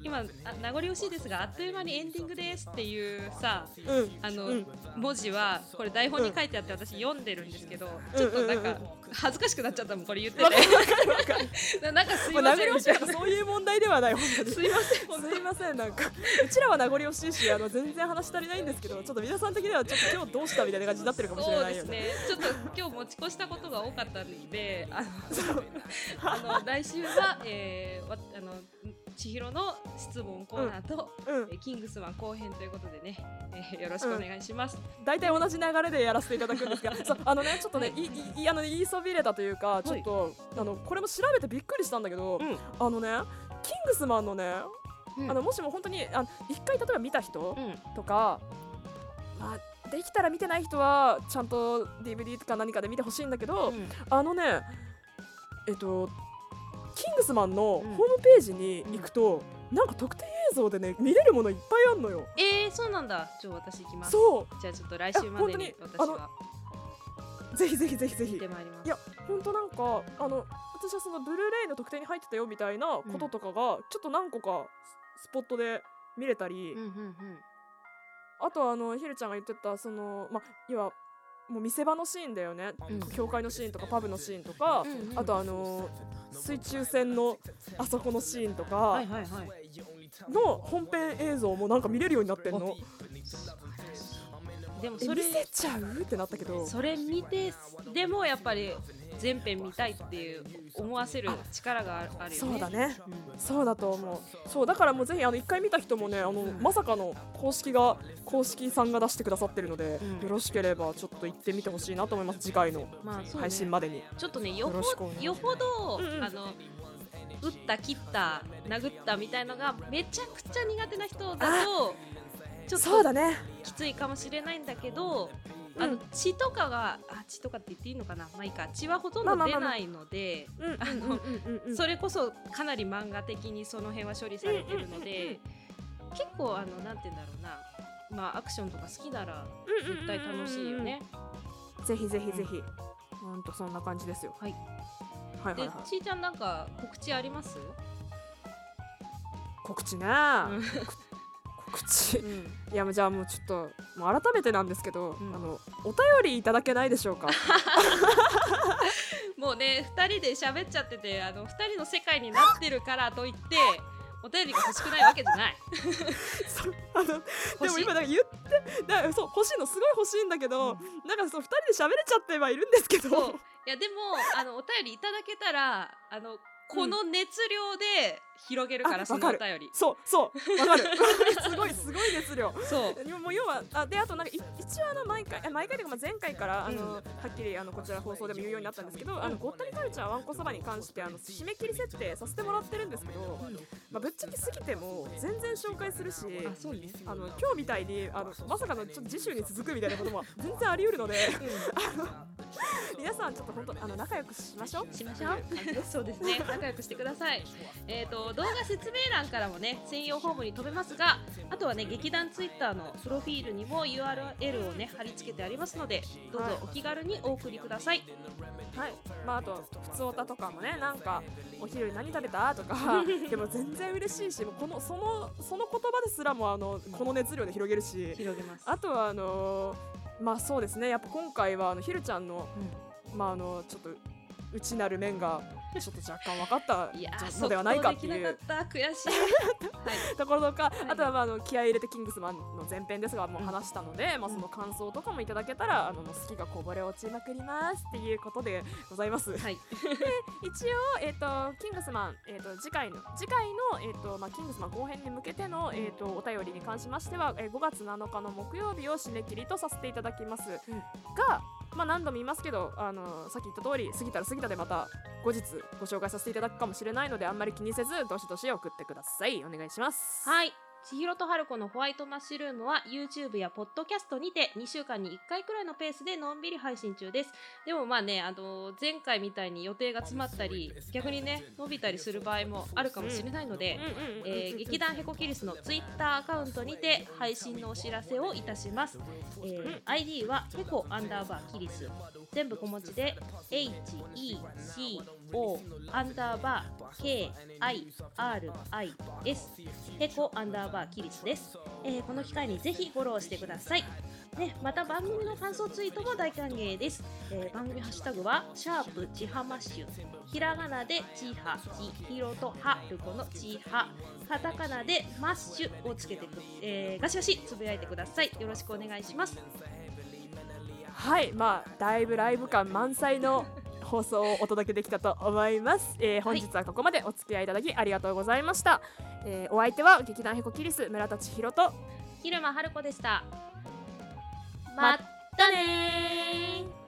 今名残惜しいですがあっという間にエンディングですっていうさ、うん、うん、文字はこれ台本に書いてあって私読んでるんですけど、うん、ちょっとなんか恥ずかしくなっちゃったもんこれ言ってて、うん、なんかすいませんみたいな、まあ、そういう問題ではないすいませんなんかうちらは名残惜しいし全然話足りないんですけどちょっと皆さん的にはちょっと今日どうしたみたいな感じになってるかもしれないよね。そうですね、ちょっと今日持ち越したことが多かったので来週は、千尋の質問コーナーと、うんキングスマン後編ということでね、よろしくお願いします。だいたい同じ流れでやらせていただくんですがちょっとね、はい、言いそびれたというかちょっと、はい、これも調べてびっくりしたんだけど、うん、キングスマンのね、うん、もしも本当に一回例えば見た人とか、うんまあ、できたら見てない人はちゃんと DVD とか何かで見てほしいんだけど、うん、キングスマンのホームページに行くと、なんか特典映像でね見れるものいっぱいあんのよ。そうなんだ。ちょっと私行きます。そうじゃあちょっと来週までに私はぜひぜひぜひぜひ行ってまいります。いや本当なんか私はそのブルーレイの特典に入ってたよみたいなこととかが、うん、ちょっと何個かスポットで見れたり、うんうんうん、あとひるちゃんが言ってたその、ま、要はもう見せ場のシーンだよね、うん、教会のシーンとかパブのシーンとか、うんうん、あと水中戦のあそこのシーンとか、はいはいはい、の本編映像もなんか見れるようになってんの。でもそれ見せちゃうってなったけど、それ見てでもやっぱり全編見たいっていう思わせる力があるよね。そうだね、うん、そうだと思う。そうだからもうぜひ1回見た人もねまさかの公式さんが出してくださってるので、うん、よろしければちょっと行ってみてほしいなと思います。次回の配信までに、まあね、ちょっとねよほど、うんうん、打った切った殴ったみたいのがめちゃくちゃ苦手な人だとちょっときついかもしれないんだけど、だ、ね、血とかが血とかって言っていいのかな、まあいいか、血はほとんど出ないのでそれこそかなり漫画的にその辺は処理されてるので、うんうんうんうん、結構なんて言うんだろうな、まあ、アクションとか好きなら絶対楽しいよね、うんうんうん、ぜひぜひぜひ、うん、ほんとそんな感じですよ、はいはいはいはい、でちーちゃんなんか告知あります？告知ねいやじゃあもうちょっともう改めてなんですけど、うん、お便りいただけないでしょうかもうね2人で喋っちゃってて2人の世界になってるからといってお便りが欲しくないわけじゃないでも今なんか言ってそう欲しいのすごい欲しいんだけど、うん、なんかそう2人で喋れちゃってはいるんですけど、いやでもお便りいただけたらこの熱量で広げるから、うん、そのお便りそうわかるすごい熱量そうもう要はであとなんか一応毎回というか前回からはっきりこちら放送でも言うようになったんですけどゴッタリカルチャーわんこそばに関して締め切り設定させてもらってるんですけど、まあ、ぶっちゃけ過ぎても全然紹介するし今日みたいにまさかのちょっと次週に続くみたいなことも全然あり得るので皆さんちょっと本当仲良くしましょうそうですね仲良くしてください。動画説明欄からもね専用フォームに飛べますが、あとはね劇団ツイッターのプロフィールにも URL をね貼り付けてありますのでどうぞお気軽にお送りください。はい、まああとふつおたとかもねなんかお昼何食べたとかでも全然嬉しいし、もうその言葉ですらもこの熱量で広げるし、広げます。あとはまあそうですね、やっぱ今回はひるちゃんの、うん、まあちょっと内なる面がちょっと若干分かったのではないかっていうなかった悔しいところとか、はい、あとは気合い入れてキングスマンの前編ですがもう話したので、うんまあ、その感想とかもいただけたら好きがこぼれ落ちまくりますっていうことでございます、はい、で一応、キングスマン、次回の、まあ、キングスマン後編に向けての、お便りに関しましては、5月7日の木曜日を締め切りとさせていただきます、うん、がまあ、何度も言いますけどさっき言った通り過ぎたら過ぎたでまた後日ご紹介させていただくかもしれないのであんまり気にせずどしどし送ってください。お願いします。はい、千尋と春子のホワイトマッシュルームは YouTube やポッドキャストにて2週間に1回くらいのペースでのんびり配信中です。でもまあね前回みたいに予定が詰まったり逆にね伸びたりする場合もあるかもしれないので、劇団ヘコキリスの Twitter アカウントにて配信のお知らせをいたします。ID はヘコ_キリス全部小文字で HECO _KIRIS ヘコ_キリスです、この機会にぜひフォローしてください、ね、また番組の感想ツイートも大歓迎です、番組ハッシュタグは#ちはマッシュ、ひらがなでちはちひろとはるこのちは、カタカナでマッシュをつけてガシガシつぶやいてください。よろしくお願いします。はい、まあだいぶライブ感満載の放送をお届けできたと思います、本日はここまでお付き合いいただきありがとうございました、はいお相手は劇団ヘコキリス村田千尋と昼間春子でした。まったね。